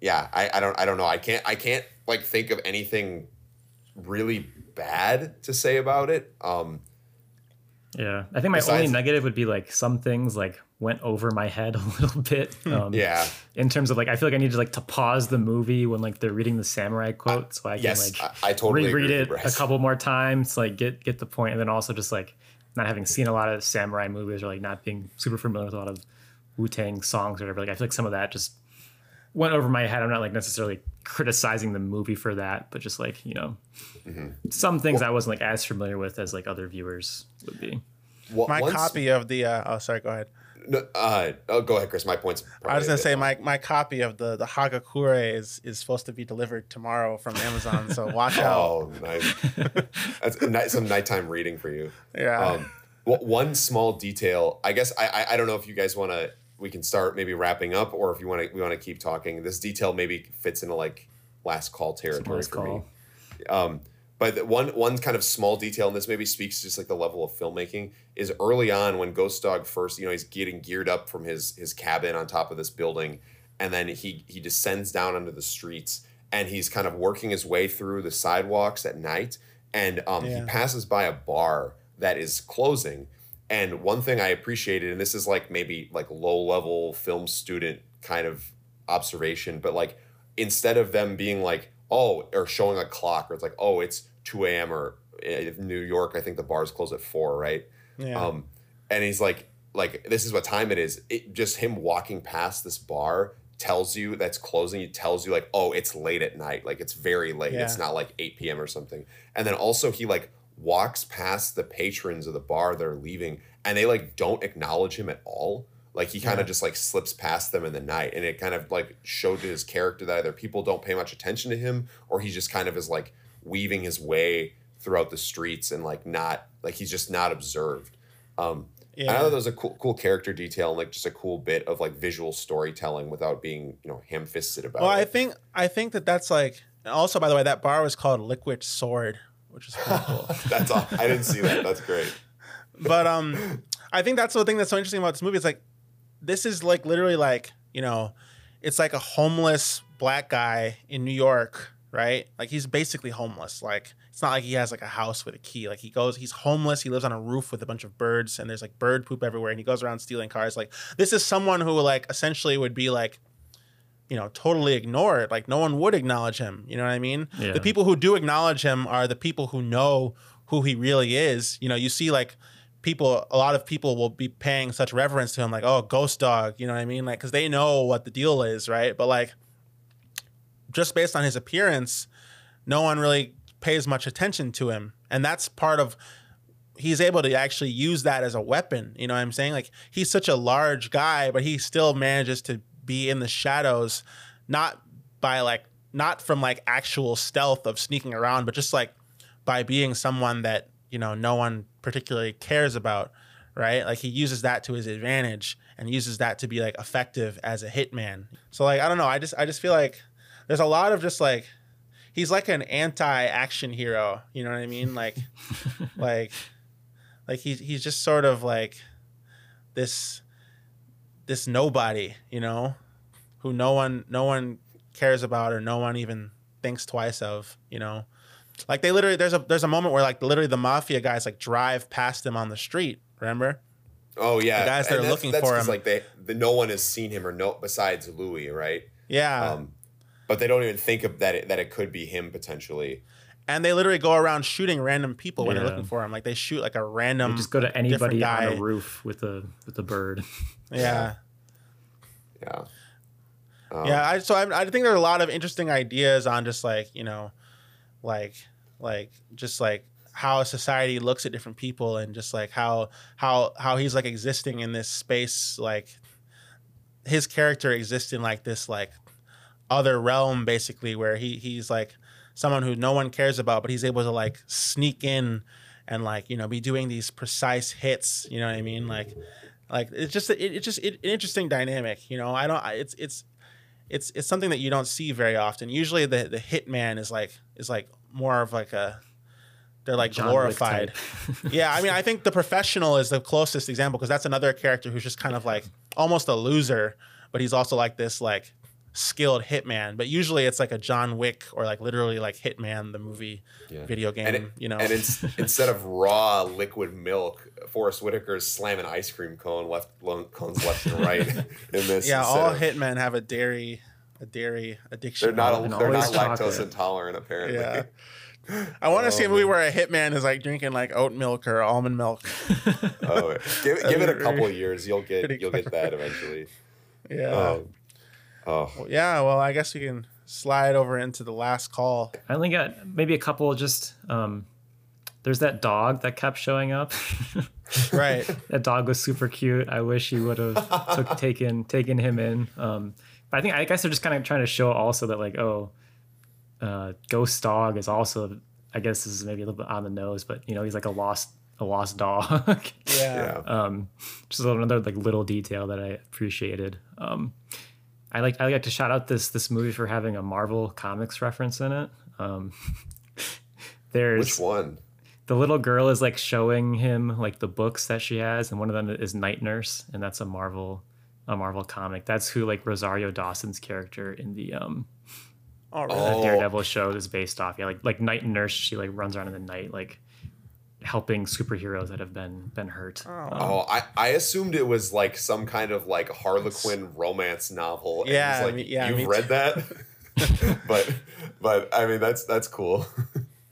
yeah, I, I don't, I don't know. I can't, I can't like think of anything really bad to say about it. Um, yeah. I think my besides, only negative would be like some things like went over my head a little bit. Um, yeah. In terms of like, I feel like I need to like to pause the movie when like they're reading the samurai quote. I, so I yes, can like I, I totally reread it a couple more times to like get, get the point. And then also just like not having seen a lot of samurai movies or like not being super familiar with a lot of Wu-Tang songs or whatever. Like I feel like some of that just went over my head. I'm not like necessarily criticizing the movie for that, but just like, you know, mm-hmm. some things well, I wasn't like as familiar with as like other viewers would be. Well, my once, copy of the, uh, oh, sorry, go ahead. No, uh, oh, go ahead, Chris. My point's probably I was going to say my, my copy of the, the Hagakure is, is supposed to be delivered tomorrow from Amazon, so watch out. Oh, nice. That's nice, some nighttime reading for you. Yeah. Um, well, one small detail, I guess, I, I, I don't know if you guys want to, we can start maybe wrapping up, or if you want to, we want to keep talking. This detail maybe fits into like last call territory for call. me. Um, But one one kind of small detail, and this maybe speaks to just like the level of filmmaking, is early on when Ghost Dog first, you know, he's getting geared up from his his cabin on top of this building, and then he he descends down onto the streets, and he's kind of working his way through the sidewalks at night, and um, yeah. he passes by a bar that is closing. And one thing I appreciated, and this is like maybe like low level film student kind of observation, but like instead of them being like, oh, or showing a clock, or it's like, oh, it's two a.m. or if New York, I think the bars close at four, right? Yeah. Um, and he's like, like, this is what time it is. It just him walking past this bar tells you that's closing. It tells you like, oh, it's late at night. Like it's very late. Yeah. It's not like eight p.m. or something. And then also he like walks past the patrons of the bar that are leaving, and they like don't acknowledge him at all. Like he kind of yeah. just like slips past them in the night, and it kind of like showed to his character that either people don't pay much attention to him, or he just kind of is like weaving his way throughout the streets and like not like he's just not observed. Um, yeah. I thought that was a cool, cool character detail and like just a cool bit of like visual storytelling without being, you know, ham fisted about. Well, it. I think I think that that's like. And also, by the way, that bar was called Liquid Sword, which is pretty cool. That's all. I didn't see that. That's great. But um, I think that's the thing that's so interesting about this movie. It's like. This is like literally like, you know, it's like a homeless black guy in New York, right? Like he's basically homeless. Like it's not like he has like a house with a key. Like he goes, he's homeless. He lives on a roof with a bunch of birds, and there's like bird poop everywhere. And he goes around stealing cars. Like this is someone who like essentially would be like, you know, totally ignored. Like no one would acknowledge him. You know what I mean? Yeah. The people who do acknowledge him are the people who know who he really is. You know, you see like. People, a lot of people will be paying such reverence to him, like, oh, Ghost Dog, you know what I mean? Like, because they know what the deal is, right? But, like, just based on his appearance, no one really pays much attention to him. And that's part of, he's able to actually use that as a weapon, you know what I'm saying? Like, he's such a large guy, but he still manages to be in the shadows, not by, like, not from, like, actual stealth of sneaking around, but just, like, by being someone that, you know, no one particularly cares about, right? Like he uses that to his advantage and uses that to be like effective as a hitman. So like, I don't know. I just, I just feel like there's a lot of just like, he's like an anti-action hero. You know what I mean? Like, like, like he's, he's just sort of like this, this nobody, you know, who no one, no one cares about or no one even thinks twice of, you know? Like they literally, there's a there's a moment where like literally the mafia guys like drive past them on the street. Remember? Oh yeah, the guys that are looking for him. Like they, the, no one has seen him or no besides Louis, right? Yeah. Um, but they don't even think of that it, that it could be him potentially. And they literally go around shooting random people yeah. when they're looking for him. Like they shoot like a random. They just go to anybody on a roof with a with a bird. Yeah. Yeah. Um, yeah. I, so I I think there are a lot of interesting ideas on just like you know. like like just like how society looks at different people and just like how how how he's like existing in this space, like his character exists in like this like other realm basically where he he's like someone who no one cares about, but he's able to like sneak in and like you know be doing these precise hits, you know what I mean? Like like it's just it's just it, an interesting dynamic, you know. I don't it's it's it's it's something that you don't see very often. Usually the the hitman is like is like more of like a they're like John glorified. Yeah, I mean, I think The Professional is the closest example, because that's another character who's just kind of like almost a loser, but he's also like this like skilled hitman. But usually it's like a John Wick or like literally like Hitman, the movie, yeah. video game, and it, you know. And it's, instead of raw liquid milk, Forrest Whitaker's slamming ice cream cone left cones left and right. In this, yeah, all of, hitmen have a dairy, a dairy addiction. They're not, they're not lactose intolerant, apparently. Yeah. I want to oh, see a movie man. where a hitman is like drinking like oat milk or almond milk. Oh, give, give it a couple of years, you'll get you'll get that eventually. Yeah. Um, oh. Well, yeah. Well, I guess we can slide over into the last call. I only got maybe a couple. Just um, there's that dog that kept showing up. Right. That dog was super cute. I wish you would have took taken taken him in. Um, but I think I guess they're just kind of trying to show also that like oh. Uh, Ghost Dog is also, I guess this is maybe a little bit on the nose, but you know, he's like a lost a lost dog. Yeah. Um, just another like little detail that I appreciated. Um, I like I like to shout out this this movie for having a Marvel Comics reference in it. Um, there's which one? The little girl is like showing him like the books that she has, and one of them is Night Nurse, and that's a Marvel a Marvel comic. That's who like Rosario Dawson's character in the um. Oh, really? The Daredevil show is based off. Yeah, like like Night Nurse, she like runs around in the night, like helping superheroes that have been been hurt. Oh, um, oh I, I assumed it was like some kind of like Harlequin romance novel. And yeah, like, me, yeah, you've read too. that, but but I mean that's that's cool.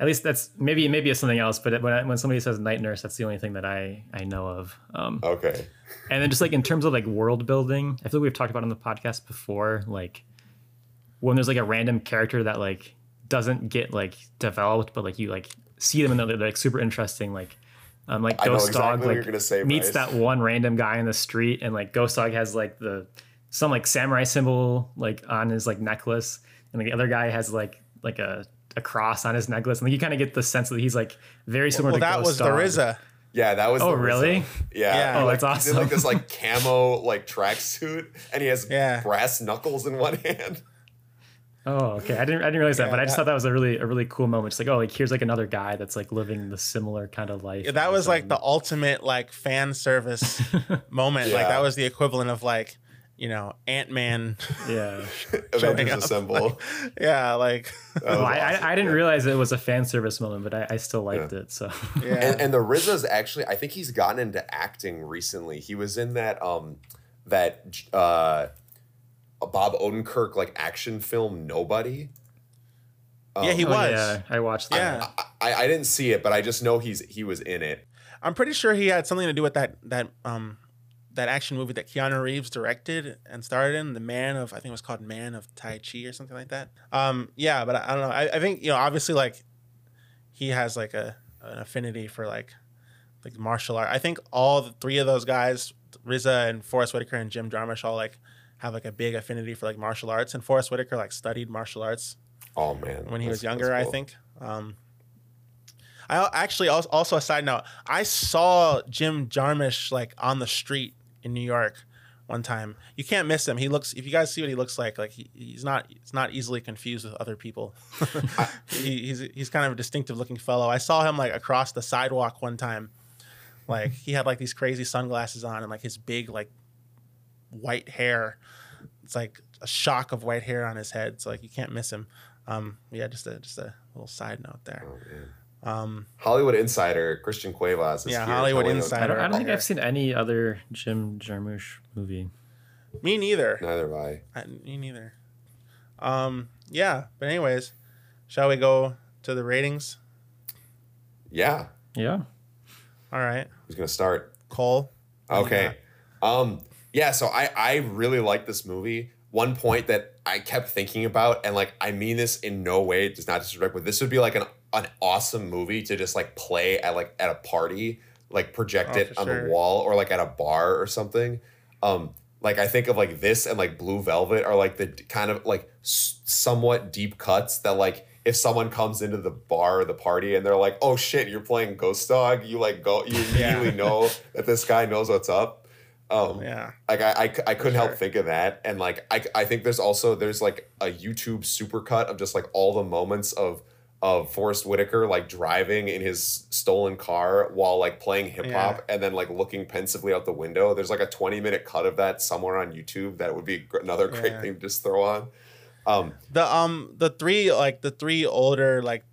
At least that's maybe maybe it's something else. But when I, when somebody says Night Nurse, that's the only thing that I I know of. Um, okay. And then just like in terms of like world building, I feel like we've talked about on the podcast before, like. When there's like a random character that like doesn't get like developed, but like you like see them and they're, they're like super interesting. Like, um, like Ghost exactly Dog like you're gonna say, meets Bryce. That one random guy in the street, and like Ghost Dog has like the some like samurai symbol like on his like necklace, and like, the other guy has like like a, a cross on his necklace, and like, you kind of get the sense that he's like very similar well, well, to Ghost Dog. That was the R Z A. Yeah, that was. Oh, the really? Yeah. yeah. Oh, like, that's awesome. He did like this like camo like tracksuit, and he has yeah. brass knuckles in one hand. Oh, okay. I didn't. I didn't realize yeah, that, but I just that, thought that was a really, a really cool moment. It's like, oh, like here's like another guy that's like living the similar kind of life. Yeah, that was like the ultimate like fan service moment. Yeah. Like that was the equivalent of like, you know, Ant-Man. Yeah. Avengers Assemble. Like, yeah, like. Well, awesome. I, I didn't realize it was a fan service moment, but I, I still liked yeah. it. So. Yeah. And, and the R Z A's actually, I think he's gotten into acting recently. He was in that um, that uh. Bob Odenkirk like action film Nobody. Um, yeah, he was. Oh, yeah, I watched that. Yeah. I, I, I didn't see it, but I just know he's he was in it. I'm pretty sure he had something to do with that that um that action movie that Keanu Reeves directed and starred in, The Man of I think it was called Man of Tai Chi or something like that. Um, yeah, but I, I don't know. I, I think you know obviously like he has like a an affinity for like like martial art. I think all the three of those guys, R Z A and Forrest Whitaker and Jim Jarmusch, all like. have like a big affinity for like martial arts, and Forrest Whitaker like studied martial arts. Oh man, when he was younger, cool. I think. Um, I actually also, also a side note. I saw Jim Jarmusch like on the street in New York one time. You can't miss him. He looks. If you guys see what he looks like, like he, he's not. It's not easily confused with other people. he, he's he's kind of a distinctive looking fellow. I saw him like across the sidewalk one time. Like he had like these crazy sunglasses on and like his big like. white hair. It's like a shock of white hair on his head, so like you can't miss him. Um yeah, just a just a little side note there. Oh, um Hollywood Insider Christian Cuevas is yeah here. Hollywood Insider. I don't, I don't think I've seen any other Jim Jarmusch movie. Me neither. Neither have I. I me neither. Um yeah, but anyways, shall we go to the ratings? Yeah. Yeah. All right. Who's gonna start? Cole. Okay. Um Yeah, so I, I really like this movie. One point that I kept thinking about, and like I mean this in no way, does not disrespect, but this would be like an an awesome movie to just like play at like at a party, like project oh, it on sure. the wall or like at a bar or something. Um, like I think of like this and like Blue Velvet are like the kind of like s somewhat deep cuts that like if someone comes into the bar or the party and they're like, oh shit, you're playing Ghost Dog, you like go, you immediately yeah. know that this guy knows what's up. Um, yeah. Like I, I, I couldn't sure. help think of that. And like, I, I think there's also, there's like a YouTube supercut of just like all the moments of, of Forrest Whitaker, like driving in his stolen car while like playing hip hop yeah. and then like looking pensively out the window. There's like a twenty minute cut of that somewhere on YouTube. That would be another great yeah. thing to just throw on. Um, the, um, the three, like the three older, like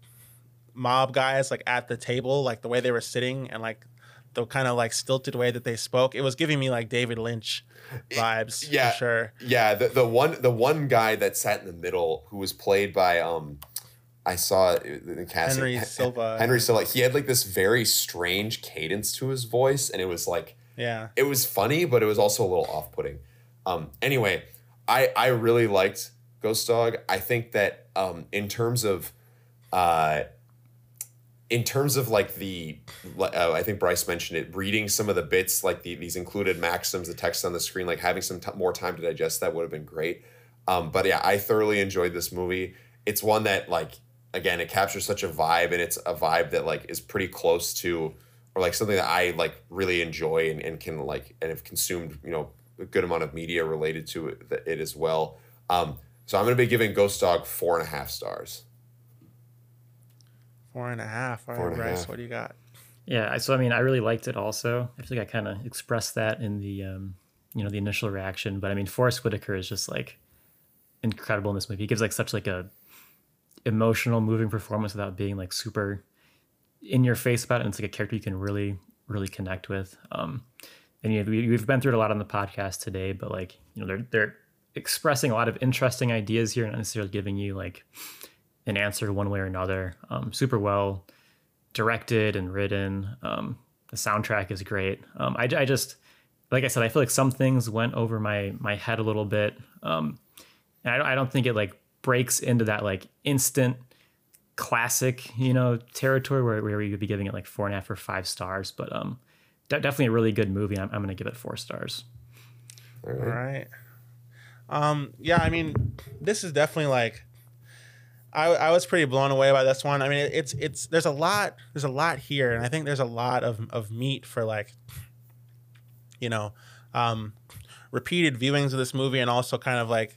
mob guys, like at the table, like the way they were sitting and like, the kind of like stilted way that they spoke, it was giving me like David Lynch vibes. Yeah, for sure. Yeah, the the one the one guy that sat in the middle who was played by um, I saw the casting Henry Silva. Henry Silva. He had like this very strange cadence to his voice, and it was like yeah, it was funny, but it was also a little off putting. Um, anyway, I I really liked Ghost Dog. I think that um, in terms of uh. In terms of like the, uh, I think Bryce mentioned it, reading some of the bits, like the, these included maxims, the text on the screen, like having some t- more time to digest that would have been great. Um, but yeah, I thoroughly enjoyed this movie. It's one that like, again, it captures such a vibe, and it's a vibe that like is pretty close to, or like something that I like really enjoy and, and can like, and have consumed, you know, a good amount of media related to it, it as well. Um, so I'm going to be giving Ghost Dog four and a half stars. Four and a half. All right, Bryce, what do you got? Yeah, so I mean, I really liked it also. I feel like I kind of expressed that in the, um, you know, the initial reaction. But I mean, Forrest Whitaker is just like incredible in this movie. He gives like such like a emotional, moving performance without being like super in your face about it. And it's like a character you can really, really connect with. Um, and you know, we, we've been through it a lot on the podcast today, but like, you know, they're they're expressing a lot of interesting ideas here, and not necessarily giving you like an answer one way or another. Um, super well directed and written. Um, the soundtrack is great. Um, I, I just, like I said, I feel like some things went over my my head a little bit. Um, and I don't, I don't think it like breaks into that like instant classic, you know, territory where where we would be giving it like four and a half or five stars. But um, de- definitely a really good movie. I'm, I'm going to give it four stars. All right. Um, yeah, I mean, this is definitely like, I, I was pretty blown away by this one. I mean, it, it's it's there's a lot there's a lot here, and I think there's a lot of, of meat for like, you know, um, repeated viewings of this movie, and also kind of like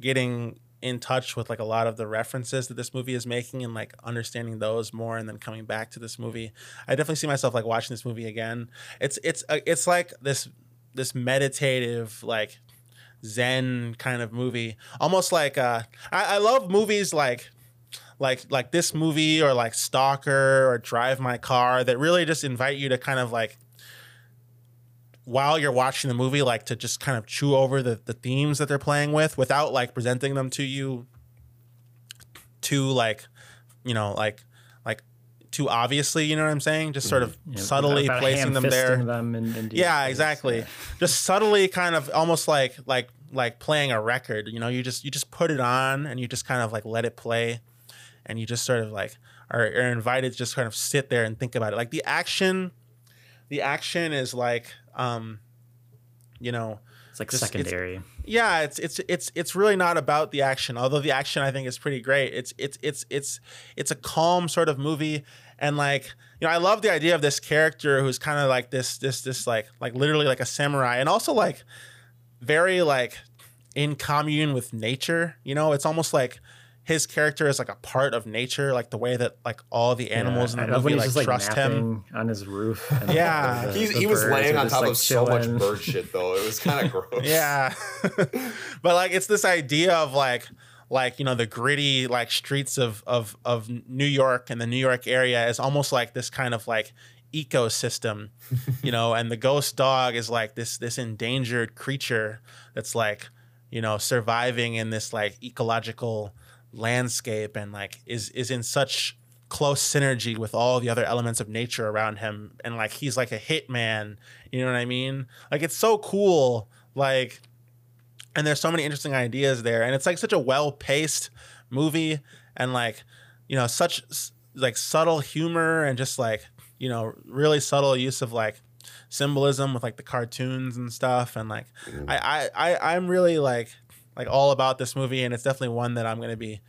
getting in touch with like a lot of the references that this movie is making, and like understanding those more, and then coming back to this movie. I definitely see myself like watching this movie again. It's it's uh, it's like this this meditative like Zen kind of movie, almost like uh I, I love movies like like like this movie, or like Stalker or Drive My Car, that really just invite you to kind of like, while you're watching the movie, like to just kind of chew over the, the themes that they're playing with, without like presenting them to you too like, you know, like too obviously, you know what I'm saying? Just sort of yeah, subtly placing them there. Them in, in yeah, exactly. Yeah. Just subtly, kind of almost like like like playing a record. You know, you just you just put it on, and you just kind of like let it play, and you just sort of like are, are invited to just kind of sit there and think about it. Like the action, the action is like, um, you know, it's like just, secondary. It's, yeah, it's it's it's it's really not about the action, although the action I think is pretty great. It's it's it's it's it's a calm sort of movie, and like, you know, I love the idea of this character who's kind of like this this this like like literally like a samurai, and also like very like in commune with nature. You know, it's almost like his character is like a part of nature, like the way that like all the animals yeah, in the movie like just, trust like, him on his roof. And yeah, the, the, he, the he was laying on top like of so chilling. Much bird shit, though. It was kind of gross. Yeah, but like it's this idea of like like you know the gritty like streets of of of New York, and the New York area is almost like this kind of like ecosystem, you know. And the ghost dog is like this this endangered creature that's like, you know, surviving in this like ecological landscape, and like is is in such close synergy with all the other elements of nature around him, and like he's like a hitman, you know what I mean? Like it's so cool, like, and there's so many interesting ideas there, and it's like such a well-paced movie, and like, you know, such like subtle humor, and just like, you know, really subtle use of like symbolism with like the cartoons and stuff, and like mm. I, I I I'm really like like all about this movie, and it's definitely one that I'm going to be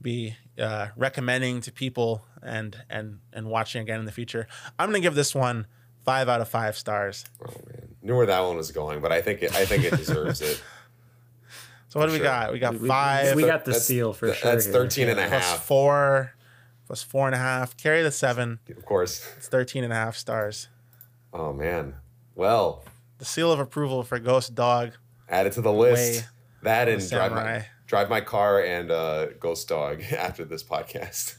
be uh, recommending to people and and and watching again in the future. I'm going to give this one five out of five stars. Oh man, knew where that one was going, but I think it, I think it deserves it. So what do we sure. got? We got we, five. We got the that's, seal for that's sure. That's here. thirteen and a half. Plus four. Plus four and a half. Carry the seven. Of course. It's thirteen and a half stars. Oh, man. Well. The seal of approval for Ghost Dog. Add it to the list. Way that and drive my, drive my Car and uh, Ghost Dog after this podcast.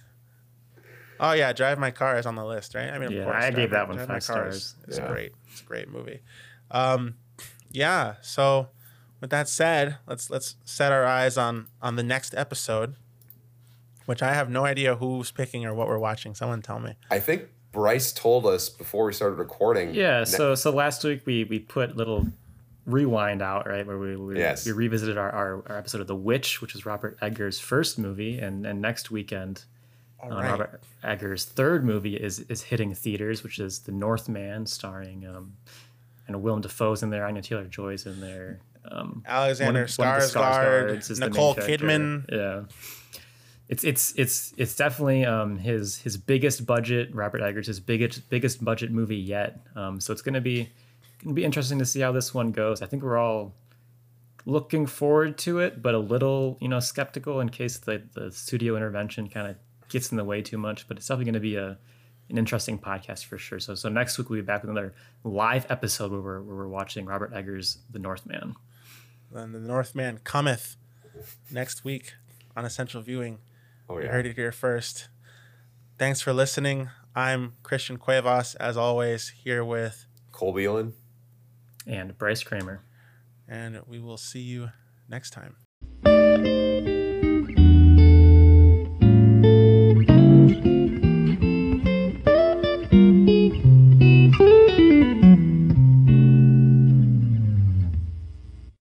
Oh, yeah. Drive My Car is on the list, right? I mean, yeah, of course. I gave that one five stars. It's yeah. great. It's a great movie. Um, yeah. So with that said, let's let's set our eyes on on the next episode, which I have no idea who's picking or what we're watching. Someone tell me. I think Bryce told us before we started recording. Yeah. So so last week we we put little rewind out, right, where we we, yes. we revisited our, our our episode of The Witch, which is Robert Eggers' first movie, and and next weekend. All right. um, Robert Eggers' third movie is is hitting theaters, which is The Northman, starring um, and Willem Dafoe's in there, Anya Taylor-Joy's in there, um, Alexander Skarsgård, Nicole Kidman. Yeah, it's it's it's it's definitely um, his his biggest budget, Robert Eggers' his biggest biggest budget movie yet. Um, so it's gonna be gonna be interesting to see how this one goes. I think we're all looking forward to it, but a little you know skeptical in case the the studio intervention kind of gets in the way too much, but it's definitely going to be a an interesting podcast for sure. So so next week we'll be back with another live episode where we're, where we're watching Robert Eggers' The Northman. And The Northman cometh next week on Essential Viewing. Oh, yeah. You heard it here first. Thanks for listening. I'm Christian Cuevas, as always, here with Cole Bieling and Bryce Kramer. And we will see you next time.